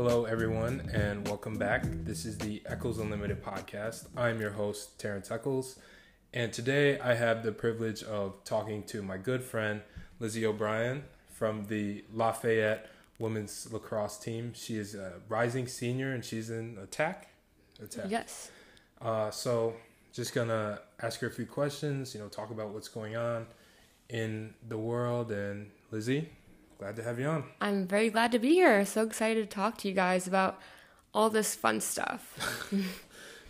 Hello, everyone, and welcome back. This is the Eccles Unlimited podcast. I'm your host, Terrence Eccles, and today I have the privilege of talking to my good friend, Lizzie O'Brien, from the Lafayette women's lacrosse team. She is a rising senior, and she's in attack. Yes. So just going to ask her a few questions, talk about what's going on in the world. And Lizzie, glad to have you on. I'm very glad to be here. So excited to talk to you guys about all this fun stuff.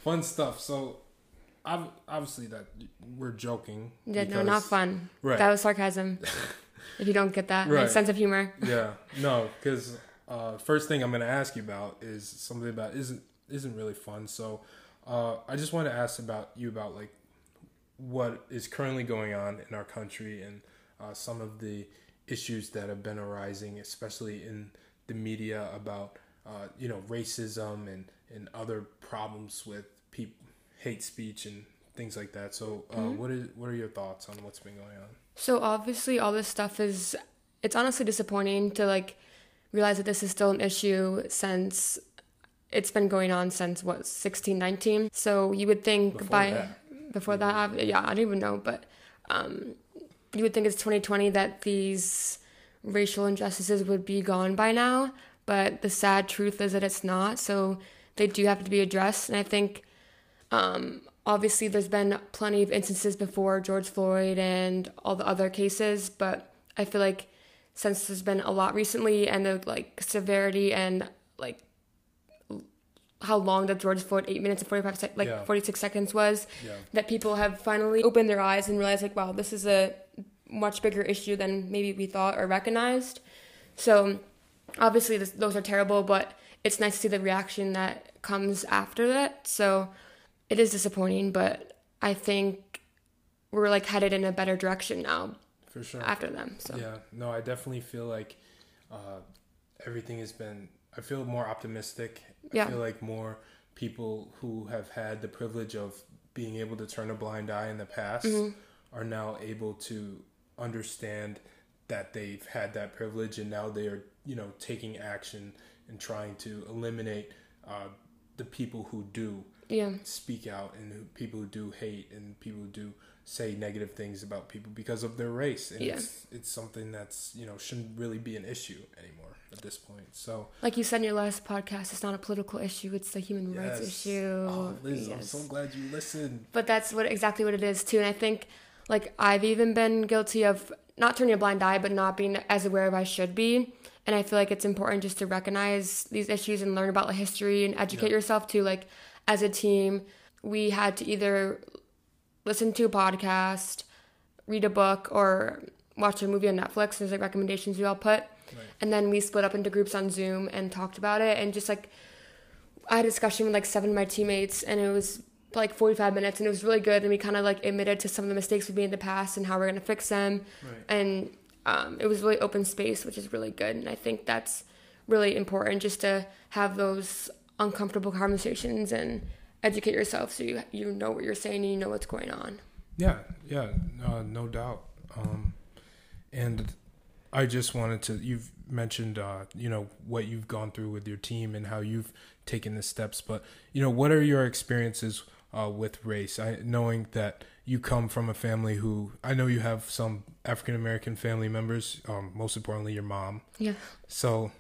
Fun stuff. So obviously that we're joking. Yeah, because... no, not fun. Right. That was sarcasm. If you don't get that, right. My sense of humor. Yeah. No, because first thing I'm going to ask you about is something about isn't really fun. So I just want to ask about like what is currently going on in our country and some of the issues that have been arising, especially in the media, about racism and other problems with hate speech and things like that. So what are your thoughts on what's been going on? So obviously all this stuff it's honestly disappointing to realize that this is still an issue since it's been going on since 1619. So you would think I don't even know, but you would think it's 2020 that these racial injustices would be gone by now, but the sad truth is that it's not. So they do have to be addressed. And I think, obviously there's been plenty of instances before George Floyd and all the other cases, but I feel like since there's been a lot recently and the severity and how long the George Floyd 8 minutes and 46 seconds was, that people have finally opened their eyes and realized wow, this is a much bigger issue than maybe we thought or recognized. So obviously those are terrible, but it's nice to see the reaction that comes after that. So it is disappointing, but I think we're headed in a better direction now. For sure. After them. So. Yeah. No, I definitely feel everything has been, I feel more optimistic. Yeah. I feel like more people who have had the privilege of being able to turn a blind eye in the past are now able to understand that they've had that privilege, and now they are, taking action and trying to eliminate the people who do speak out, and people who do hate, and people who do say negative things about people because of their race. And it's something that's, shouldn't really be an issue anymore at this point. So you said in your last podcast, it's not a political issue, it's a human rights issue. Oh, Liz, yes. I'm so glad you listened. But that's exactly what it is too. And I think I've even been guilty of not turning a blind eye, but not being as aware as I should be. And I feel it's important just to recognize these issues and learn about history and educate yourself too. As a team, we had to either listen to a podcast, read a book, or watch a movie on Netflix. There's recommendations we all put. Right. And then we split up into groups on Zoom and talked about it. And just I had a discussion with 7 of my teammates, and it was 45 minutes, and it was really good. And we kind of admitted to some of the mistakes we made in the past and how we're going to fix them. Right. And it was really open space, which is really good. And I think that's really important, just to have those uncomfortable conversations and educate yourself so you know what you're saying and you know what's going on. No doubt. And I just wanted to, you've mentioned what you've gone through with your team and how you've taken the steps, but what are your experiences with race, knowing that you come from a family who, I know you have some African American family members, most importantly your mom. So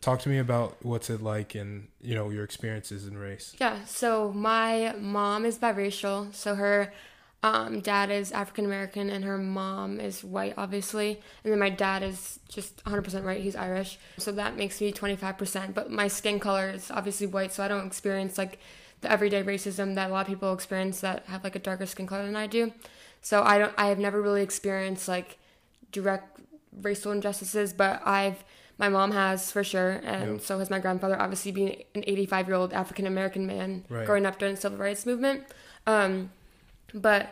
talk to me about what's it like and, your experiences in race. Yeah, so my mom is biracial. So her dad is African American and her mom is white, obviously. And then my dad is just 100% white. He's Irish. So that makes me 25%. But my skin color is obviously white, so I don't experience, the everyday racism that a lot of people experience that have, a darker skin color than I do. So I have never really experienced, direct racial injustices, but my mom has, for sure, and so has my grandfather, obviously being an 85-year-old African-American man growing up during the Civil Rights Movement. But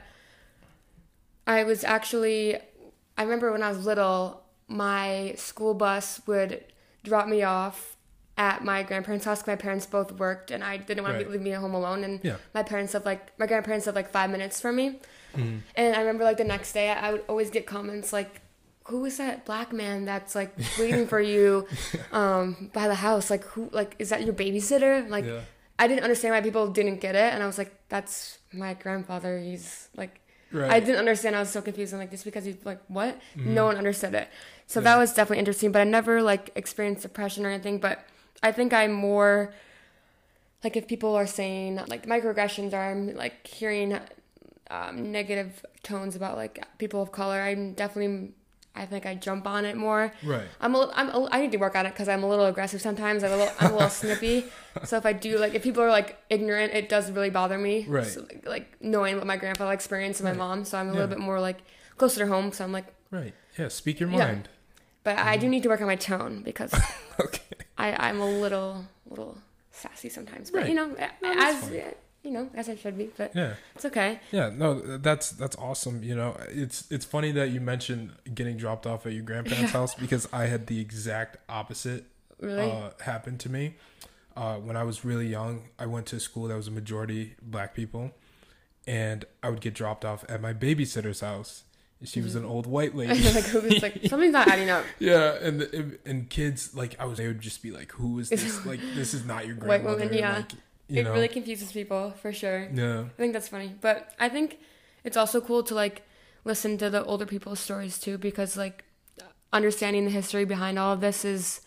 I was I remember when I was little, my school bus would drop me off at my grandparents' house, because my parents both worked, and I didn't want to leave me at home alone, and my grandparents lived 5 minutes from me. And I remember the next day, I would always get comments who was that black man that's like waiting for you by the house? Like, who, like, is that your babysitter? Like, yeah. I didn't understand why people didn't get it. And I was like, that's my grandfather. He's like, right. I didn't understand. I was so confused. I'm like, just because he's like, what? Mm-hmm. No one understood it. So yeah. That was definitely interesting, but I never like experienced depression or anything. But I think I'm more like, if people are saying like microaggressions, or I'm like hearing negative tones about like people of color, I'm definitely, I think I jump on it more. Right. I need to work on it because I'm a little aggressive sometimes. I'm a little snippy. So if I do, like, if people are like ignorant, it does really bother me. Right. So, like knowing what my grandfather experienced and my mom. So I'm a little bit more like closer to home. So I'm like, right. Yeah. Speak your mind. But I do need to work on my tone because okay. I'm a little sassy sometimes. But you know, as I should be, but it's okay. Yeah, no, that's awesome. You know, it's funny that you mentioned getting dropped off at your grandparents' house, because I had the exact opposite happen to me. When I was really young, I went to a school that was a majority black people, and I would get dropped off at my babysitter's house. She was an old white lady. Like, who was like, something's not adding up. Yeah, and kids, like, they would just be like, who is this? Like, this is not your grandmother. White woman, yeah. Like, it really confuses people, for sure. Yeah. I think that's funny. But I think it's also cool to, like, listen to the older people's stories, too, because, like, understanding the history behind all of this is,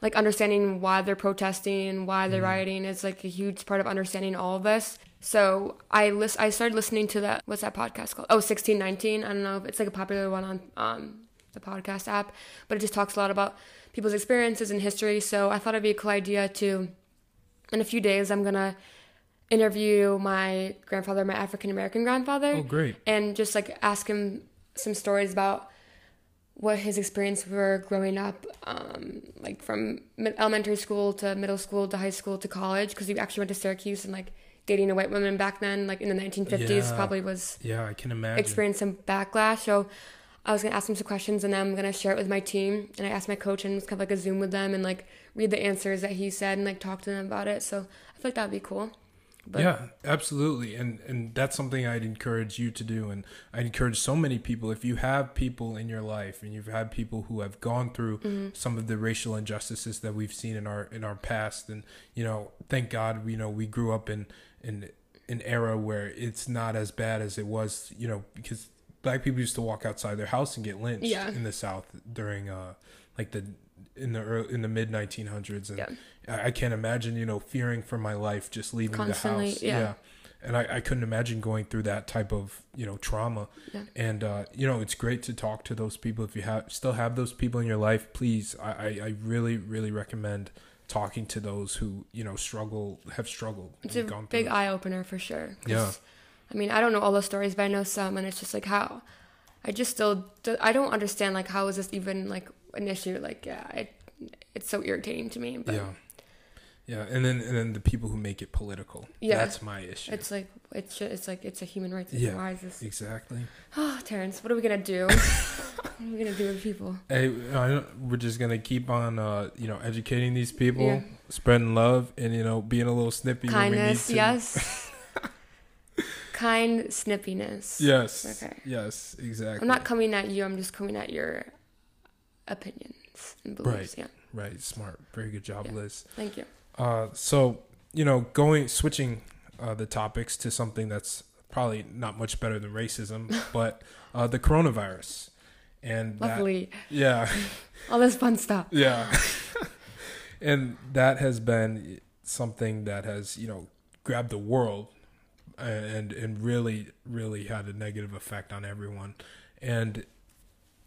like, understanding why they're protesting and why they're rioting is, like, a huge part of understanding all of this. So I started listening to that, what's that podcast called? Oh, 1619. I don't know if it's, like, a popular one on the podcast app, but it just talks a lot about people's experiences and history. So I thought it'd be a cool idea to... In a few days, I'm going to interview my grandfather, my African-American grandfather. Oh, great. And just, like, ask him some stories about what his experience were growing up, like, from elementary school to middle school to high school to college, because he actually went to Syracuse, and, like, dating a white woman back then, like, in the 1950s probably was... Yeah, I can imagine. ...experienced some backlash. So I was going to ask him some questions, and then I'm going to share it with my team. And I asked my coach, and it was kind of like a Zoom with them, and, like... read the answers that he said and like talk to them about it. So I feel like that'd be cool. But yeah, absolutely. And that's something I'd encourage you to do. And I encourage so many people, if you have people in your life and you've had people who have gone through some of the racial injustices that we've seen in our past. And, you know, thank God, you know, we grew up in an era where it's not as bad as it was, you know, because black people used to walk outside their house and get lynched in the South during in the mid 1900s, and I can't imagine, you know, fearing for my life, just leaving constantly, the house. Yeah. And I couldn't imagine going through that type of, you know, trauma. Yeah. And you know, it's great to talk to those people. If you still have those people in your life, please, I really, really recommend talking to those who, you know, struggled. It's a big eye opener for sure. Yeah. I mean, I don't know all the stories, but I know some, and it's just like how I don't understand, like, how is this even like an issue? Like, it's so irritating to me. But. Yeah. And then the people who make it political. Yeah, that's my issue. It's like it's a human rights issue. Why is this? Exactly. Oh, Terrence, what are we gonna do? What are we gonna do with people? Hey, we're just gonna keep on, you know, educating these people, spreading love, and, you know, being a little snippy. Kindness, when we need to. Yes. Kind snippiness. Yes. Okay. Yes, exactly. I'm not coming at you. I'm just coming at your opinions and beliefs. Right. Smart. Very good job, Liz. Thank you. So, you know, switching the topics to something that's probably not much better than racism, but the coronavirus. And lovely. All this fun stuff. Yeah. And that has been something that has, you know, grabbed the world and really, really had a negative effect on everyone. And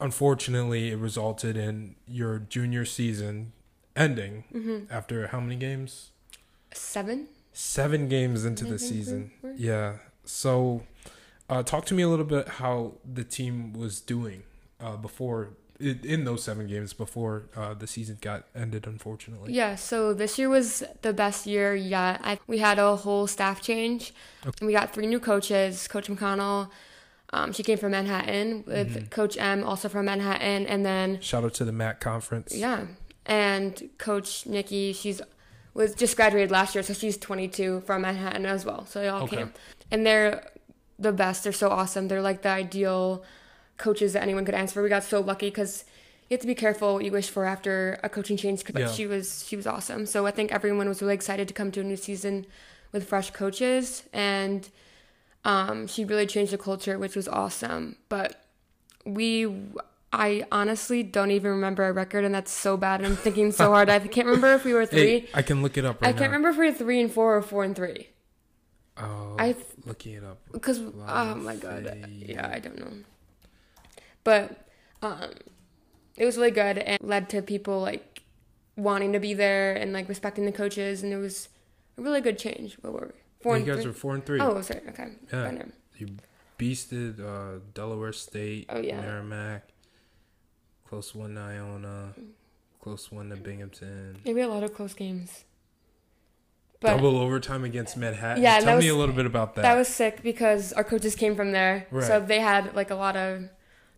unfortunately, it resulted in your junior season ending after how many games? Seven games into the season. Yeah. So talk to me a little bit how the team was doing before in those 7 games before the season got ended, unfortunately. Yeah. So this year was the best year yet. We had a whole staff change. Okay. And we got 3 new coaches. Coach McConnell, she came from Manhattan, with Coach M, also from Manhattan, and then... Shout out to the MAC conference. Yeah. And Coach Nikki, was just graduated last year, so she's 22, from Manhattan as well. So they all came. And they're the best. They're so awesome. They're like the ideal coaches that anyone could answer. We got so lucky because you have to be careful what you wish for after a coaching change. But yeah. She was awesome. So I think everyone was really excited to come to a new season with fresh coaches, and she really changed the culture, which was awesome. But I honestly don't even remember our record, and that's so bad. I'm thinking so hard. I can't remember if we were 3. Hey, I can look it up right now. I can't remember if we were 3-4 or 4-3. Oh, looking it up. Because, oh my God. Yeah, I don't know. But it was really good and led to people, like, wanting to be there and, like, respecting the coaches. And it was a really good change. What were we? 4-3? You guys were 4-3. Oh, sorry. Okay. Yeah. You beasted Delaware State, oh, yeah. Merrimack. Close one to Iona, close one to Binghamton. Yeah, we had a lot of close games. But double overtime against Manhattan. Yeah, tell me a little bit about that. That was sick because our coaches came from there. Right. So they had like a lot of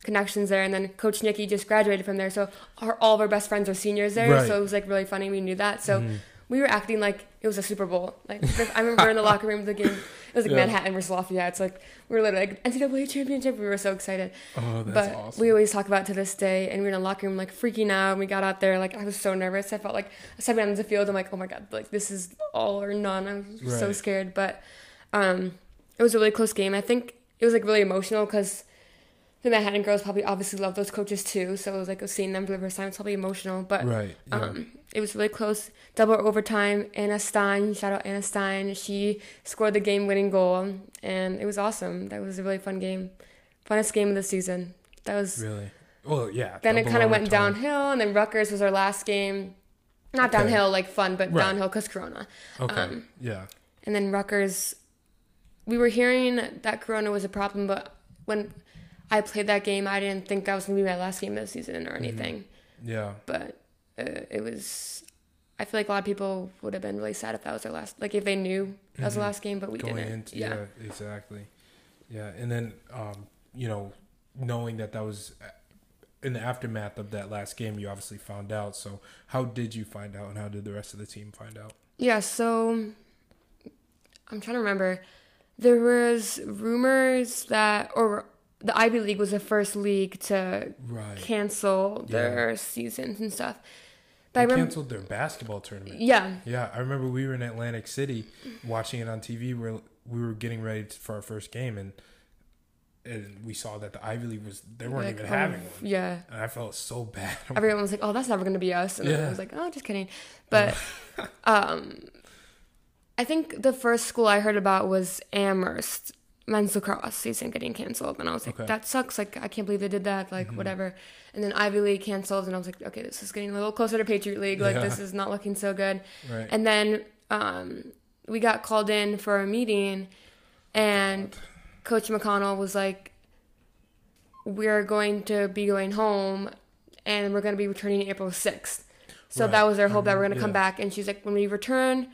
connections there. And then Coach Nicky just graduated from there. So all of our best friends are seniors there. Right. So it was like really funny. We knew that. So we were acting like it was a Super Bowl. Like I remember in the locker room of the game. It was like Manhattan versus Lafayette. It's like we were literally like NCAA championship. We were so excited. Oh, that's awesome. We always talk about it to this day. And we were in the locker room like freaking out. And we got out there like I was so nervous. I felt like I stepped out on the field. I'm like, oh my God, like this is all or none. I'm so scared. But it was a really close game. I think it was like really emotional because the Manhattan girls probably obviously love those coaches too. So it was like seeing them for the first time. It's probably emotional. But it was really close. Double overtime. Anna Stein, shout out Anna Stein. She scored the game-winning goal. And it was awesome. That was a really fun game. Funnest game of the season. That was... Really? Well, yeah. Then it kind of went downhill. And then Rutgers was our last game. Not downhill, like fun, but downhill because Corona. Okay, And then Rutgers... We were hearing that Corona was a problem, but when... I played that game. I didn't think that was going to be my last game of the season or anything. Yeah. But it was... I feel like a lot of people would have been really sad if that was their last... Like, if they knew that was the last game, but we didn't. Yeah, exactly. Yeah, and then, knowing that was... In the aftermath of that last game, you obviously found out. So, how did you find out, and how did the rest of the team find out? Yeah, so... I'm trying to remember. There was rumors that... or. The Ivy League was the first league to cancel their seasons and stuff. But they canceled their basketball tournament. Yeah. Yeah. I remember we were in Atlantic City watching it on TV. We were getting ready for our first game, and we saw that the Ivy League was... They weren't even having one. Yeah. And I felt so bad. Everyone was like, oh, that's never going to be us. And I was like, oh, just kidding. But I think the first school I heard about was Amherst. Men's lacrosse season getting canceled, and I was like, that sucks, like I can't believe they did that, like whatever. And then Ivy League canceled, and I was like, okay, this is getting a little closer to Patriot League, like this is not looking so good. Right. And then we got called in for a meeting, and Coach McConnell was like, we're going to be going home, and we're going to be returning April 6th. So that was their hope, that we're going to come back. And she's like, when we return,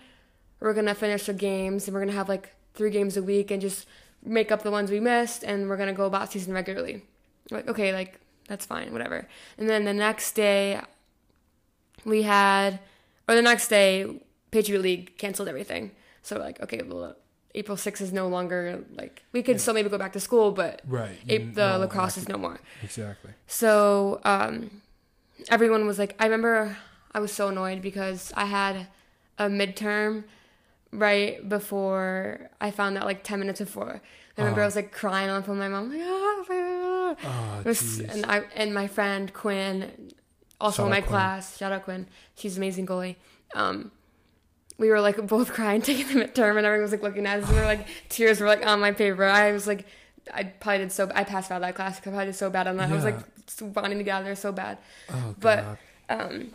we're going to finish the games, and we're going to have like 3 games a week, and just make up the ones we missed, and we're gonna go about season regularly. Like, okay, like that's fine, whatever. And then the next day Patriot League canceled everything. So we're like, okay, well, April 6th is no longer, like, we could still maybe go back to school, but lacrosse is no more. Exactly. So everyone was like, I remember I was so annoyed because I had a midterm right before I found out, like 10 minutes before. I remember I was like crying on the phone with my mom, like, and my friend Quinn, also in my class, shout out Quinn, she's an amazing goalie. We were like both crying, taking the midterm, and everyone was like looking at us, and we were like, tears were like on my paper. I was like, I passed out of that class because I probably did so bad on that. I was like wanting to get out of there so bad. Oh, God. But and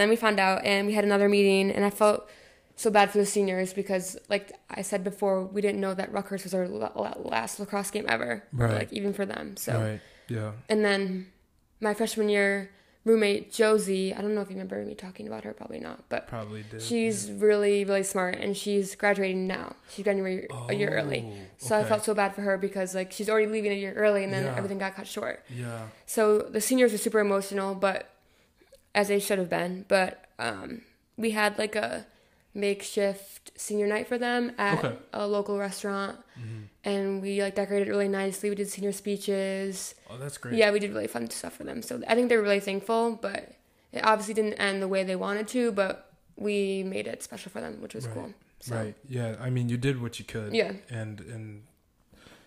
then we found out, and we had another meeting, and I felt so bad for the seniors because, like I said before, we didn't know that Rutgers was our last lacrosse game ever, like even for them. So, And then my freshman year roommate Josie, I don't know if you remember me talking about her, probably not, but probably did. She's really, really smart, and she's graduating now. She's graduating a year early, so I felt so bad for her because like she's already leaving a year early, and then everything got cut short. Yeah. So the seniors were super emotional, but as they should have been. But we had like a makeshift senior night for them at a local restaurant. Mm-hmm. And we like decorated really nicely. We did senior speeches. Oh, that's great. Yeah, we did really fun stuff for them. So I think they're really thankful, but it obviously didn't end the way they wanted to, but we made it special for them, which was cool. So. Right. Yeah. I mean, you did what you could. Yeah. And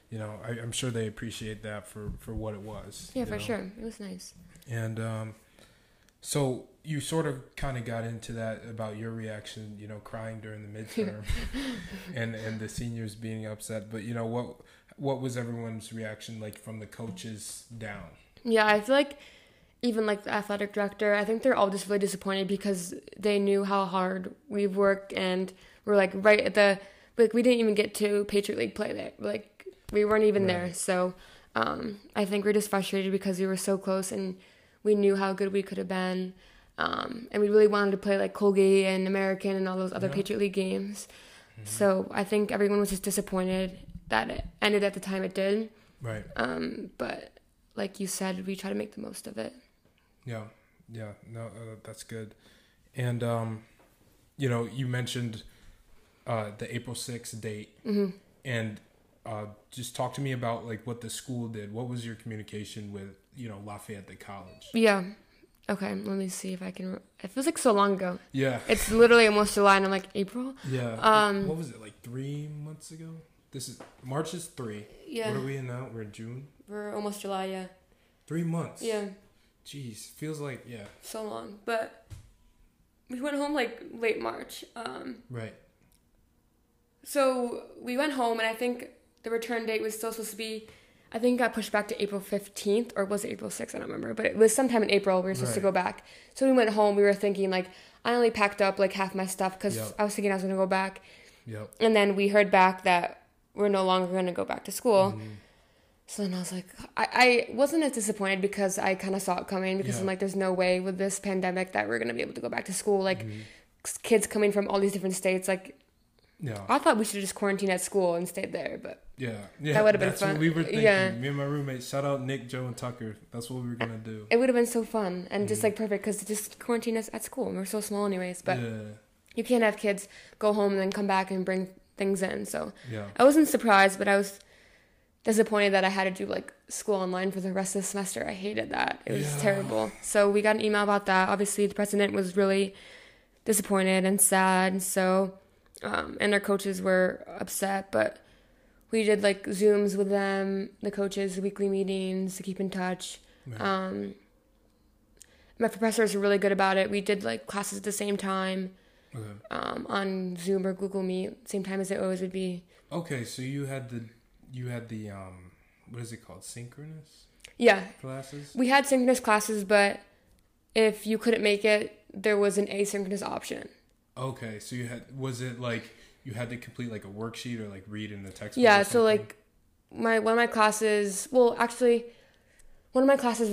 you know, I'm sure they appreciate that for what it was. Yeah, for sure. It was nice. And so you sort of kind of got into that about your reaction, you know, crying during the midterm and the seniors being upset. But, you know, what was everyone's reaction like from the coaches down? Yeah, I feel like even like the athletic director, I think they're all just really disappointed because they knew how hard we've worked and we're like right at the – like we didn't even get to Patriot League play there. Like we weren't even there. So I think we're just frustrated because we were so close and we knew how good we could have been. And we really wanted to play like Colgate and American and all those other Patriot League games. Mm-hmm. So I think everyone was just disappointed that it ended at the time it did. Right. But like you said, we try to make the most of it. Yeah. Yeah. No, that's good. And, you know, you mentioned, the April 6th date and, just talk to me about like what the school did. What was your communication with, you know, Lafayette, the college? Yeah. Okay, let me see if I can... It feels like so long ago. Yeah. It's literally almost July, and I'm like, April? Yeah. What was it, like 3 months ago? This is... March is 3. Yeah. What are we in now? We're in June? We're almost July, yeah. 3 months? Yeah. Jeez, feels like... Yeah. So long. But we went home, like, late March. Right. So we went home, and I think the return date was still supposed to be... I think it got pushed back to April 15th, or was it April 6th? I don't remember. But it was sometime in April. We were supposed to go back. So we went home. We were thinking, like, I only packed up, like, half my stuff because I was thinking I was going to go back. Yep. And then we heard back that we're no longer going to go back to school. Mm-hmm. So then I was like, I wasn't as disappointed because I kind of saw it coming because I'm like, there's no way with this pandemic that we're going to be able to go back to school. Like, kids coming from all these different states, like... Yeah. I thought we should just quarantine at school and stay there, but that would have been fun. That's what we were thinking. Yeah. Me and my roommate, shout out Nick, Joe, and Tucker. That's what we were going to do. It would have been so fun and just like perfect because just quarantine us at school. We're so small anyways, but you can't have kids go home and then come back and bring things in. So I wasn't surprised, but I was disappointed that I had to do like school online for the rest of the semester. I hated that. It was terrible. So we got an email about that. Obviously, the president was really disappointed and sad, and so... and our coaches were upset, but we did like Zooms with them, the coaches, weekly meetings to keep in touch. My professors were really good about it. We did like classes at the same time on Zoom or Google Meet, same time as it always would be. Okay, so you had the what is it called? Synchronous? Yeah. Classes? We had synchronous classes, but if you couldn't make it, there was an asynchronous option. Okay, so was it like you had to complete like a worksheet or like read in the textbook? Yeah, so like one of my classes was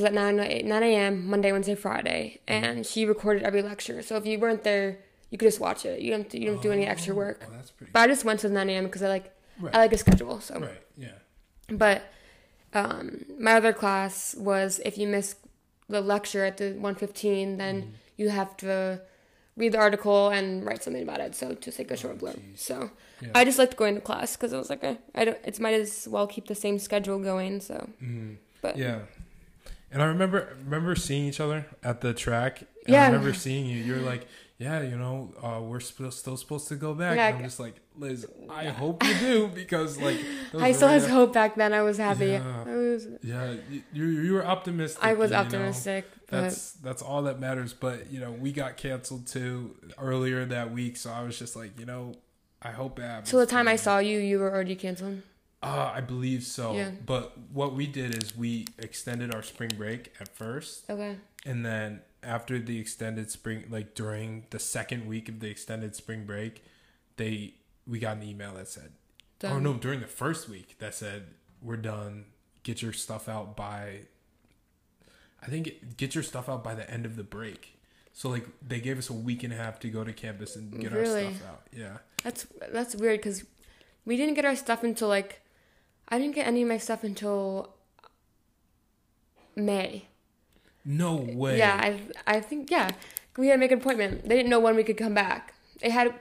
at 9 a.m. Monday, Wednesday, Friday, and she recorded every lecture. So if you weren't there, you could just watch it. You don't do any extra work. Oh, that's pretty. But I just went to 9 a.m. because I like a schedule. So right, yeah. But my other class was if you miss the lecture at the 1:15, then you have to read the article and write something about it. So just like a short blurb. Geez. So I just liked going to class because I was like, it might as well keep the same schedule going. So, but yeah. And I remember seeing each other at the track. And I remember seeing you. You're like, yeah, you know, we're still supposed to go back. Yeah, and I'm just like, Liz, I hope you do because like I still had hope back then. I was happy. Yeah, you were optimistic. I was optimistic. But that's all that matters. But you know, we got canceled too earlier that week, so I was just like, you know, I hope it happens. So the time I saw you, you were already canceled. I believe so. Yeah. But what we did is we extended our spring break at first. Okay. And then after the extended spring, like during the second week of the extended spring break, we got an email that said, done. Oh no, during the first week that said, we're done. Get your stuff out by, the end of the break. So like they gave us a week and a half to go to campus and get our stuff out. Yeah. That's weird because we didn't get our stuff until like, I didn't get any of my stuff until May. No way. Yeah, I think, yeah. We had to make an appointment. They didn't know when we could come back. We had to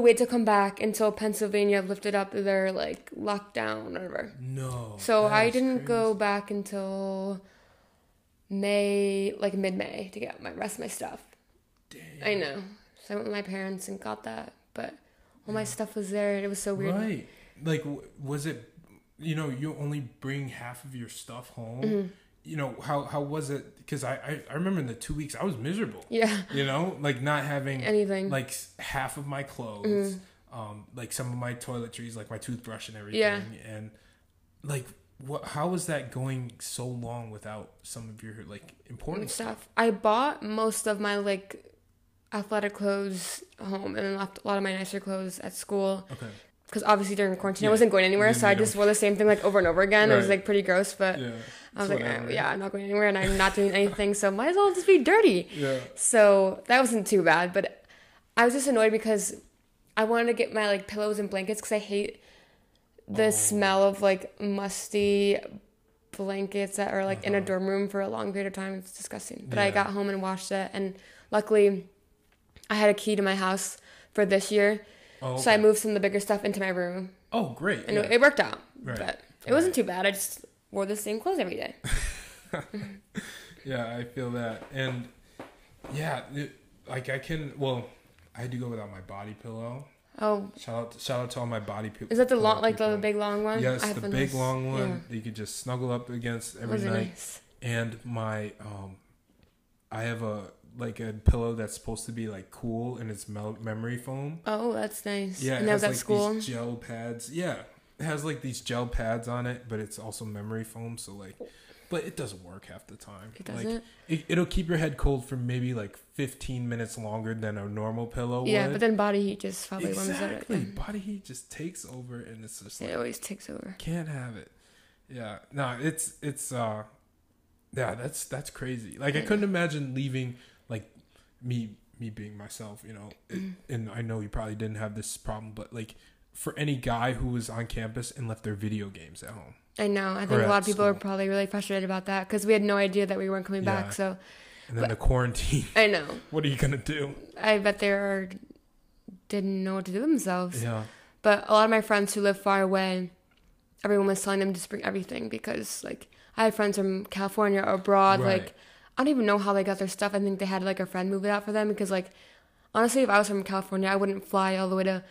wait to come back until Pennsylvania lifted up their like lockdown or whatever. No. So I didn't go back until May, like mid-May, to get my stuff. Damn. I know. So I went with my parents and got that, but all my stuff was there, and it was so weird. Right. Like, was it? You know, you only bring half of your stuff home. Mm-hmm. You know, how was it? Because I remember in the 2 weeks, I was miserable. Yeah. You know, like not having anything. Like half of my clothes, mm-hmm. Like some of my toiletries, like my toothbrush and everything. Yeah. And like, how was that going so long without some of your like important stuff? I bought most of my like athletic clothes home and then left a lot of my nicer clothes at school. Okay. Because obviously during the quarantine, I wasn't going anywhere, so I just wore the same thing like over and over again. Right. It was like pretty gross, but I was I'm not going anywhere, and I'm not doing anything, so might as well just be dirty. Yeah. So that wasn't too bad, but I was just annoyed because I wanted to get my like pillows and blankets because I hate the smell of like musty blankets that are like in a dorm room for a long period of time. It's disgusting. But I got home and washed it, and luckily I had a key to my house for this year. Oh, okay. So I moved some of the bigger stuff into my room. Oh, great. And it worked out. Right. But it wasn't too bad. I just wore the same clothes every day. Yeah, I feel that. And I had to go without my body pillow. Oh. Shout out to all my body pillows. Is that the long, like the big long one? Yes, the big long one that you could just snuggle up against every night. Nice. And my, I have a pillow that's supposed to be like cool, and it's memory foam. Oh, that's nice. Yeah, and it has like these gel pads. Yeah, it has like these gel pads on it, but it's also memory foam. So like, but it doesn't work half the time. It doesn't. Like, it'll keep your head cold for maybe like 15 minutes longer than a normal pillow would. Yeah, but then body heat just probably runs out. Exactly, body heat just takes over, and it's just like, it always takes over. Can't have it. Yeah, no, it's yeah, that's crazy. Like I couldn't imagine leaving. Like me being myself, you know, and I know you probably didn't have this problem, but like for any guy who was on campus and left their video games at home. I know. I think a lot of people are probably really frustrated about that because we had no idea that we weren't coming back. So, and then the quarantine. I know. What are you going to do? I bet they didn't know what to do themselves. Yeah. But a lot of my friends who live far away, everyone was telling them to bring everything because like I had friends from California or abroad, like I don't even know how they got their stuff. I think they had like a friend move it out for them because like, honestly, if I was from California, I wouldn't fly all the way to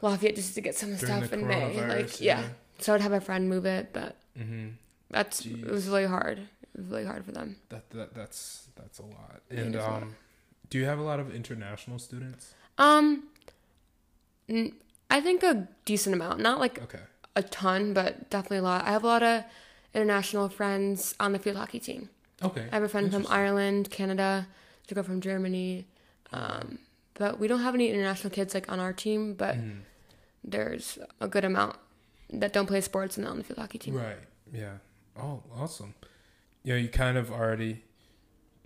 Lafayette just to get some stuff in May. Like, yeah. So I'd have a friend move it, but it was really hard. It was really hard for them. That's a lot. And do you have a lot of international students? I think a decent amount, not like a ton, but definitely a lot. I have a lot of international friends on the field hockey team. Okay. I have a friend from Ireland, Canada, a girl from Germany, but we don't have any international kids like on our team. But there's a good amount that don't play sports and on the field hockey team. Right. Yeah. Oh, awesome. You know, you kind of already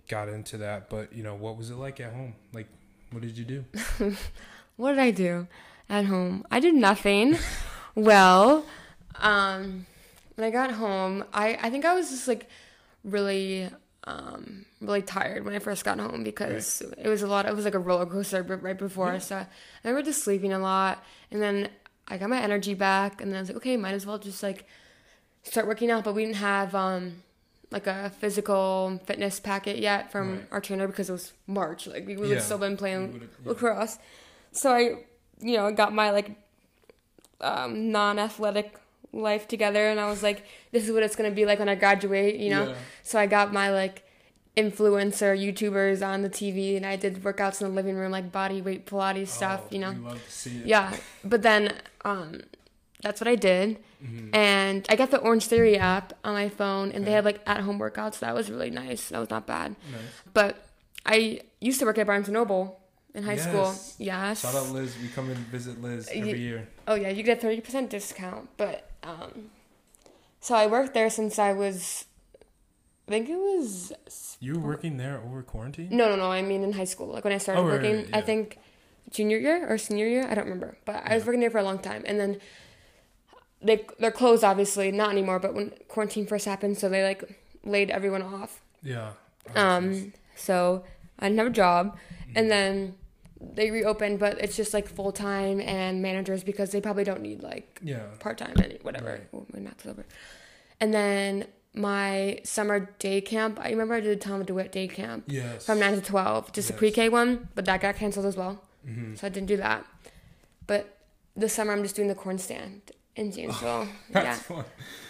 got into that, but you know, what was it like at home? Like, what did you do? What did I do at home? I did nothing. Well, when I got home, I think I was just like really really tired when I first got home because it was like a roller coaster right before. So I remember just sleeping a lot, and then I got my energy back, and then I was like, okay, might as well just like start working out. But we didn't have like a physical fitness packet yet from our trainer because it was March, like we would have still been playing lacrosse. So I got my like non-athletic life together, and I was like, this is what it's gonna be like when I graduate, you know. So I got my like influencer YouTubers on the TV, and I did workouts in the living room, like body weight Pilates stuff, you know. Love to see it. Yeah, but then that's what I did, and I got the Orange Theory app on my phone, and they had like at home workouts. So that was really nice. That was not bad. Nice. But I used to work at Barnes and Noble in high school. Yes. Shout out Liz. We come and visit Liz every year. Oh yeah, you get a 30% discount, but. So I worked there since I was, I think it was... You were working there over quarantine? No. I mean in high school. Like when I started working, I think junior year or senior year. I don't remember. But I was working there for a long time. And then they're closed, obviously. Not anymore. But when quarantine first happened, so they like laid everyone off. Yeah. So I didn't have a job. And then they reopened, but it's just like full time and managers because they probably don't need like part time and whatever. Right. Well, not deliberate. And then my summer day camp, I remember I did a Tom DeWitt day camp from 9 to 12, just a pre-K one, but that got canceled as well. Mm-hmm. So I didn't do that. But this summer I'm just doing the corn stand in Jamesville. Fun.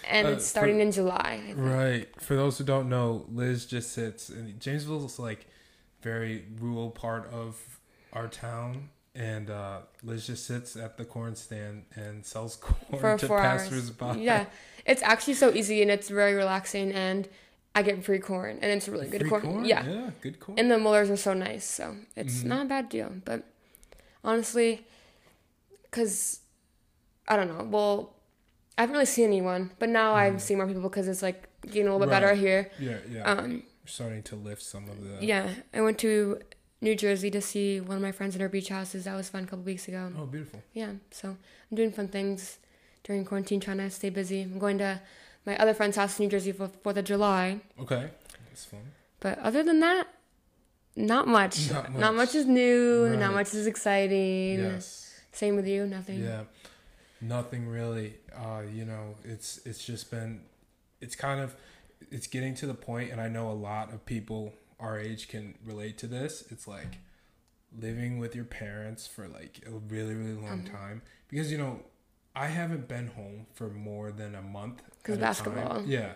And it's starting in July, I think. Right. For those who don't know, Liz just sits in Jamesville is like very rural part of our town, and Liz just sits at the corn stand and sells corn to passersby. Yeah, it's actually so easy and it's very relaxing, and I get free corn, and it's really good corn. Yeah, good corn. And the Mullers are so nice, so it's not a bad deal. But honestly, because I don't know, well, I haven't really seen anyone, but now I've seen more people because it's like getting a little bit better here. Yeah. Starting to lift some of the. Yeah, I went to New Jersey to see one of my friends at her beach houses. That was fun a couple weeks ago. Oh, beautiful. Yeah, so I'm doing fun things during quarantine, trying to stay busy. I'm going to my other friend's house in New Jersey for 4th of July. Okay, that's fun. But other than that, not much. Not much is new, not much is exciting. Yes. Same with you, nothing. Yeah, nothing really. You know, it's just been, it's kind of, it's getting to the point, and I know a lot of people our age can relate to this. It's like living with your parents for like a really, really long time, because, you know, I haven't been home for more than a month because basketball. Yeah.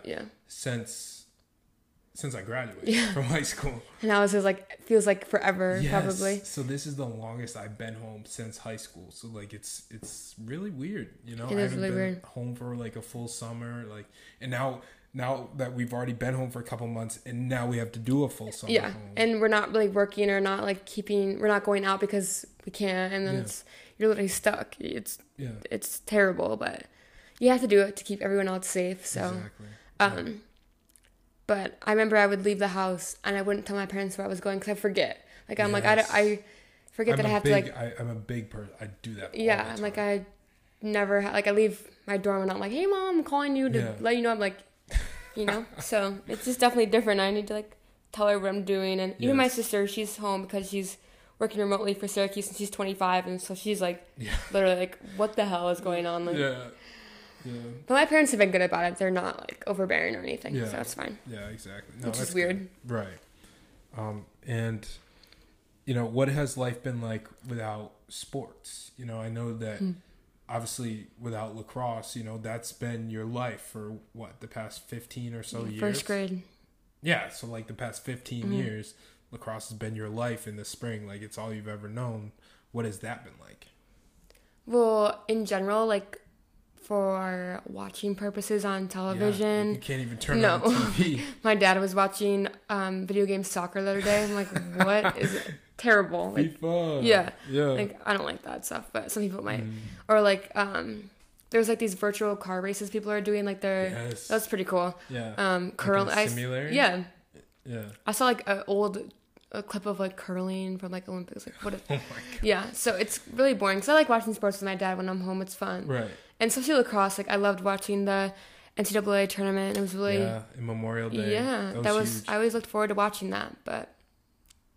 Since I graduated from high school. And now it's just like, feels like forever, probably. So this is the longest I've been home since high school. So like, it's really weird, you know. I haven't really been home for like a full summer, like, and now that we've already been home for a couple months, and now we have to do a full summer home. And we're not really working or not like keeping, we're not going out because we can't, and then you're literally stuck. It's terrible, but you have to do it to keep everyone else safe. So, exactly. But I remember I would leave the house and I wouldn't tell my parents where I was going because I forget. Like I'm like, I forget that I have to like. I'm a big person. I do that all the time. Like I never, like I leave my dorm and I'm like, hey mom, I'm calling you to let you know I'm like, you know, so it's just definitely different. I need to like tell her what I'm doing, and even my sister, she's home because she's working remotely for Syracuse, and she's 25, and so she's like literally like, what the hell is going on? Like, But my parents have been good about it; they're not like overbearing or anything, so that's fine. Yeah, exactly. No, which is weird, good. Right? And you know, what has life been like without sports? You know, I know that. Obviously, without lacrosse, you know, that's been your life for, what, the past 15 or so years? First grade. Yeah, so, like, the past 15 years, lacrosse has been your life in the spring. Like, it's all you've ever known. What has that been like? Well, in general, like, for watching purposes on television. You can't even turn on the TV. My dad was watching video game soccer the other day. I'm like, what is it? Terrible. Like, yeah. Like I don't like that stuff, but some people might. Or like there's like these virtual car races people are doing, like they're that's pretty cool. Yeah. Curling like simulator? Yeah. I saw like a clip of like curling from like Olympics, like what oh my God. Yeah, so it's really boring. So I like watching sports with my dad when I'm home, it's fun. Right. And especially lacrosse, like I loved watching the NCAA tournament. It was really in Memorial Day. Yeah. That was huge. I always looked forward to watching that, but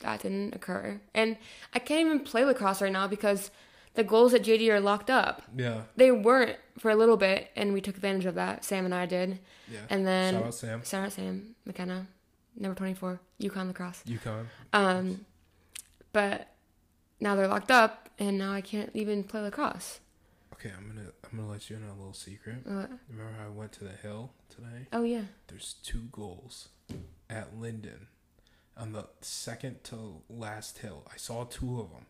that didn't occur. And I can't even play lacrosse right now because the goals at JD are locked up. Yeah. They weren't for a little bit, and we took advantage of that. Sam and I did. Yeah. And then shout out Sam. Shout out Sam McKenna, number 24, UConn lacrosse. But now they're locked up, and now I can't even play lacrosse. Okay, I'm gonna let you in on a little secret. What? Remember how I went to the Hill today? Oh yeah. There's 2 goals at Linden. On the second to last hill, I saw 2 of them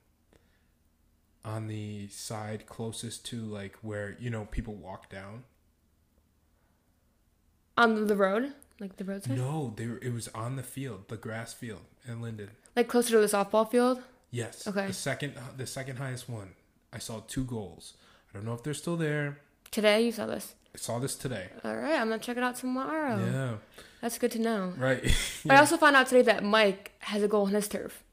on the side closest to, like, where, you know, people walk down. On the road? Like, the roadside? No, it was on the field, the grass field in Linden. Like, closer to the softball field? Yes. Okay. The second highest one. I saw 2 goals. I don't know if they're still there. Today? You saw this? I saw this today. All right, I'm going to check it out tomorrow. Yeah. That's good to know. Right. But I also found out today that Mike has a goal on his turf.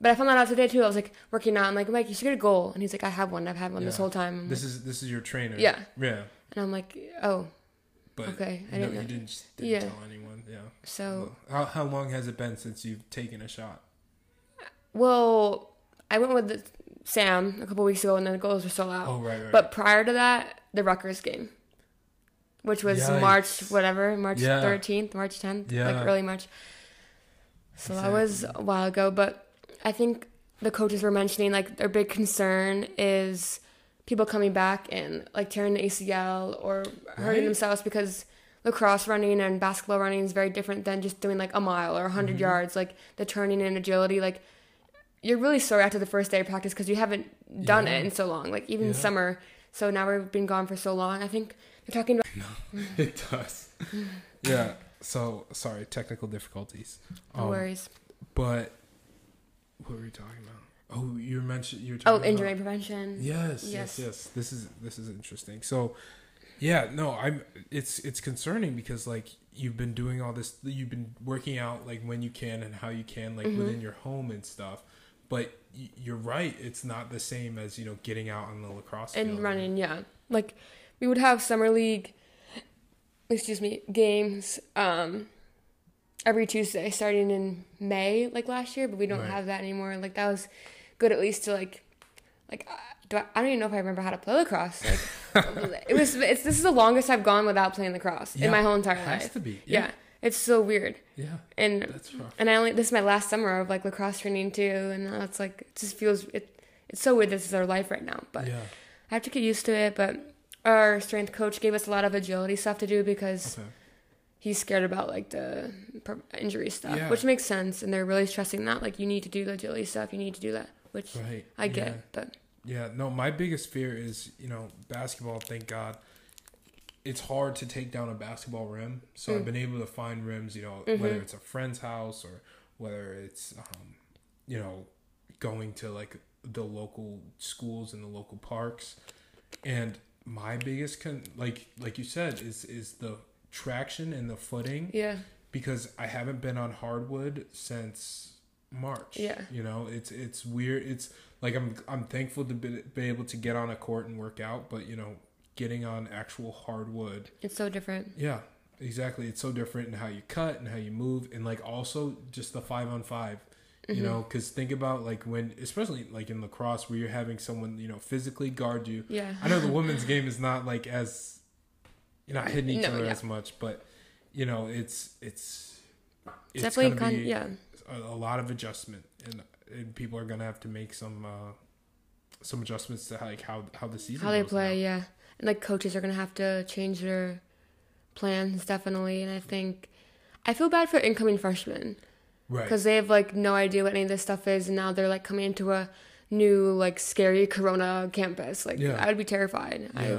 But I found that out today, too. I was, like, working out. I'm like, Mike, you should get a goal. And he's like, I have one. I've had one this whole time. I'm this is your trainer. Yeah. Yeah. And I'm like, oh. But okay. I didn't know. You didn't tell anyone. Yeah. So. How long has it been since you've taken a shot? Well, I went with Sam a couple weeks ago, and the goals were sold out. Oh, right, right. But prior to that, the Rutgers game, which was March 13th, March 10th, like early March. So exactly. That was a while ago, but I think the coaches were mentioning, like, their big concern is people coming back and, like, tearing the ACL or hurting themselves, because lacrosse running and basketball running is very different than just doing, like, a mile or 100 yards. Like, the turning and agility, like, you're really sore after the first day of practice because you haven't done it in so long, like, even summer. So now we've been gone for so long. I think they're talking about... No, it does. Yeah. So, sorry, technical difficulties. No worries. But what were we talking about? Oh, you mentioned you were talking about injury prevention. Yes. This is interesting. So, yeah, no, it's concerning because, like, you've been doing all this, you've been working out, like, when you can and how you can, like, within your home and stuff. But you're right, it's not the same as, you know, getting out on the lacrosse field. And running, Like, we would have summer league, games every Tuesday starting in May, like, last year, but we don't have that anymore. Like, that was good at least to, I don't even know if I remember how to play lacrosse. Like, this is the longest I've gone without playing lacrosse in my whole entire life. It has to be. Yeah. It's so weird. Yeah, and that's rough. And this is my last summer of, like, lacrosse training too, and now it's like it just feels it's so weird. This is our life right now, but I have to get used to it. But our strength coach gave us a lot of agility stuff to do because he's scared about, like, the injury stuff, which makes sense. And they're really stressing that, like, you need to do the agility stuff, you need to do that, which I get, but my biggest fear is, you know, basketball. Thank God. It's hard to take down a basketball rim, so I've been able to find rims, you know, whether it's a friend's house or whether it's, you know, going to, like, the local schools and the local parks. And my biggest, like you said, is the traction and the footing. Yeah. Because I haven't been on hardwood since March. Yeah. You know, it's weird. It's like I'm thankful to be able to get on a court and work out, but, you know, getting on actual hardwood, it's so different. Yeah, exactly. It's so different in how you cut and how you move, and, like, also just the 5-on-5, you know, because think about, like, when, especially, like, in lacrosse where you're having someone, you know, physically guard you. Yeah. I know the women's game is not, like, as, you're not hitting each other as much, but, you know, it's definitely gonna be a lot of adjustment, and people are gonna have to make some adjustments to, like, how the season, how they play now. Yeah. Like, coaches are going to have to change their plans, definitely. And I feel bad for incoming freshmen. Right. Because they have, like, no idea what any of this stuff is. And now they're, like, coming into a new, like, scary corona campus. Like, I would be terrified. Yeah.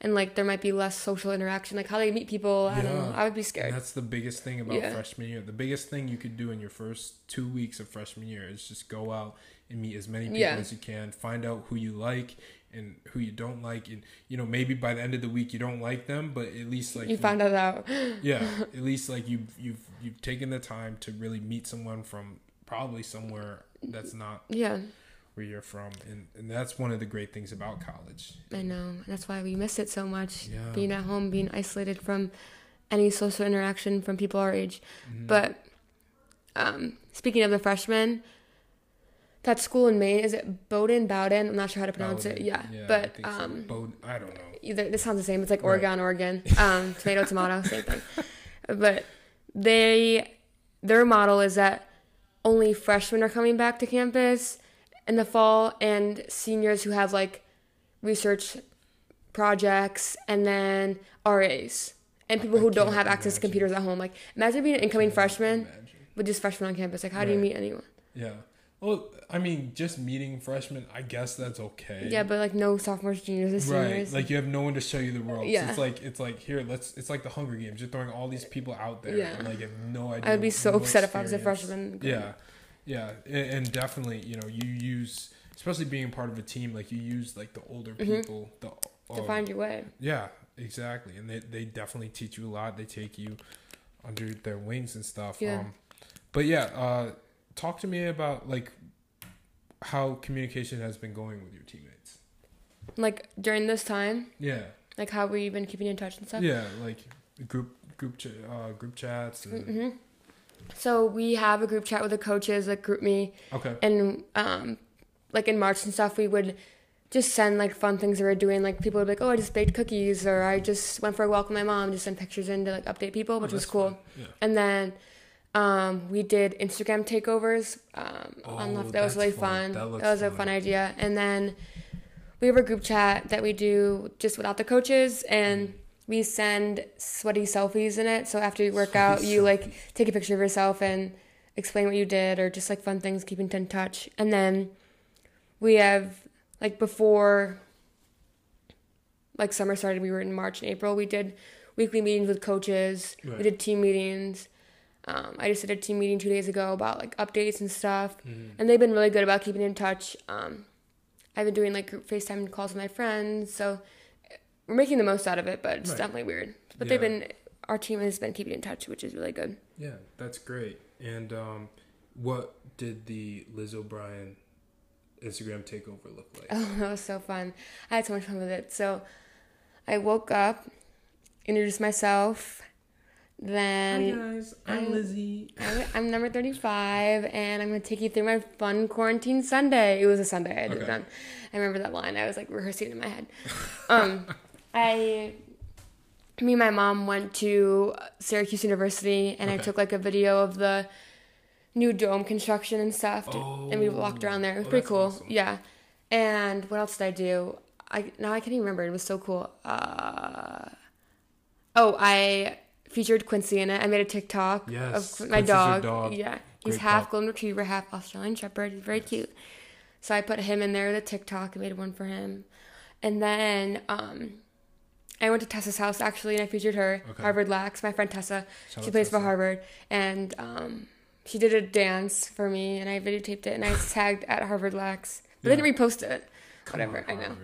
And, like, there might be less social interaction. Like, how they meet people, I don't know. I would be scared. And that's the biggest thing about freshman year. The biggest thing you could do in your first 2 weeks of freshman year is just go out and meet as many people as you can. Find out who you like and who you don't like, and, you know, maybe by the end of the week you don't like them, but at least, like, you found that out. Yeah, at least, like, you've taken the time to really meet someone from probably somewhere that's not where you're from, and that's one of the great things about college. I know, and that's why we miss it so much. Yeah. Being at home, being isolated from any social interaction from people our age. Mm-hmm. But speaking of the freshmen. That school in Maine, is it Bowdoin? I'm not sure how to pronounce it. Yeah, but I don't know. Either this sounds the same. It's like Oregon, Oregon. Tomato, tomato, same thing. But their model is that only freshmen are coming back to campus in the fall, and seniors who have, like, research projects, and then RAs and people who don't have access to computers at home. Like, imagine being an incoming freshman with just freshmen on campus. Like, how do you meet anyone? Yeah. Well, I mean, just meeting freshmen, I guess that's okay. Yeah, but, like, no sophomores, juniors, and seniors. Right, like, you have no one to show you the world. Yeah. So it's like here, it's like the Hunger Games. You're throwing all these people out there. Yeah. And, like, you have no idea. I would be so upset if I was a freshman. Yeah. And definitely, you know, you use, especially being part of a team, like, you use, like, the older people. To find your way. Yeah, exactly. And they definitely teach you a lot. They take you under their wings and stuff. Yeah. But, yeah, talk to me about, like, how communication has been going with your teammates. Like, during this time? Yeah. Like, how we've been keeping in touch and stuff? Yeah, like, group chats. And... Mm-hmm. So, we have a group chat with the coaches, like, GroupMe. Okay. And like in March and stuff, we would just send like fun things we were doing. Like people would be like, oh, I just baked cookies, or I just went for a walk with my mom. Just send pictures in to like update people, which was cool. Yeah. And then we did Instagram takeovers on Lafayette. That was really fun. That was a fun idea. And then we have a group chat that we do just without the coaches, and we send sweaty selfies in it. So after you work out, you like take a picture of yourself and explain what you did, or just like fun things, keeping in touch. And then we have like before like summer started, we were in March and April. We did weekly meetings with coaches. Right. We did team meetings. I just did a team meeting 2 days ago about like updates and stuff. Mm-hmm. And they've been really good about keeping in touch. I've been doing like group FaceTime calls with my friends, so we're making the most out of it, but it's definitely weird. But they've been, our team has been keeping in touch, which is really good. Yeah, that's great. And what did the Liz O'Brien Instagram takeover look like? Oh, that was so fun. I had so much fun with it. So I woke up, introduced myself. Then hi guys, I'm Lizzie. I'm number 35, and I'm gonna take you through my fun quarantine Sunday. It was a Sunday. I did it on. I remember that line. I was like rehearsing it in my head. Me and my mom went to Syracuse University, and I took like a video of the new dome construction and stuff, and we walked around there. It was pretty cool. Awesome. Yeah. And what else did I do? I can't even remember. It was so cool. I featured Quincy in it. I made a TikTok of my dog. Yeah. He's half golden retriever, half Australian shepherd. He's very cute. So I put him in there with a TikTok and made one for him. And then I went to Tessa's house actually, and I featured her. Harvard Lax, my friend Tessa. She plays for Harvard. And she did a dance for me, and I videotaped it, and I tagged at Harvard Lax. But they didn't repost it. Whatever, I know.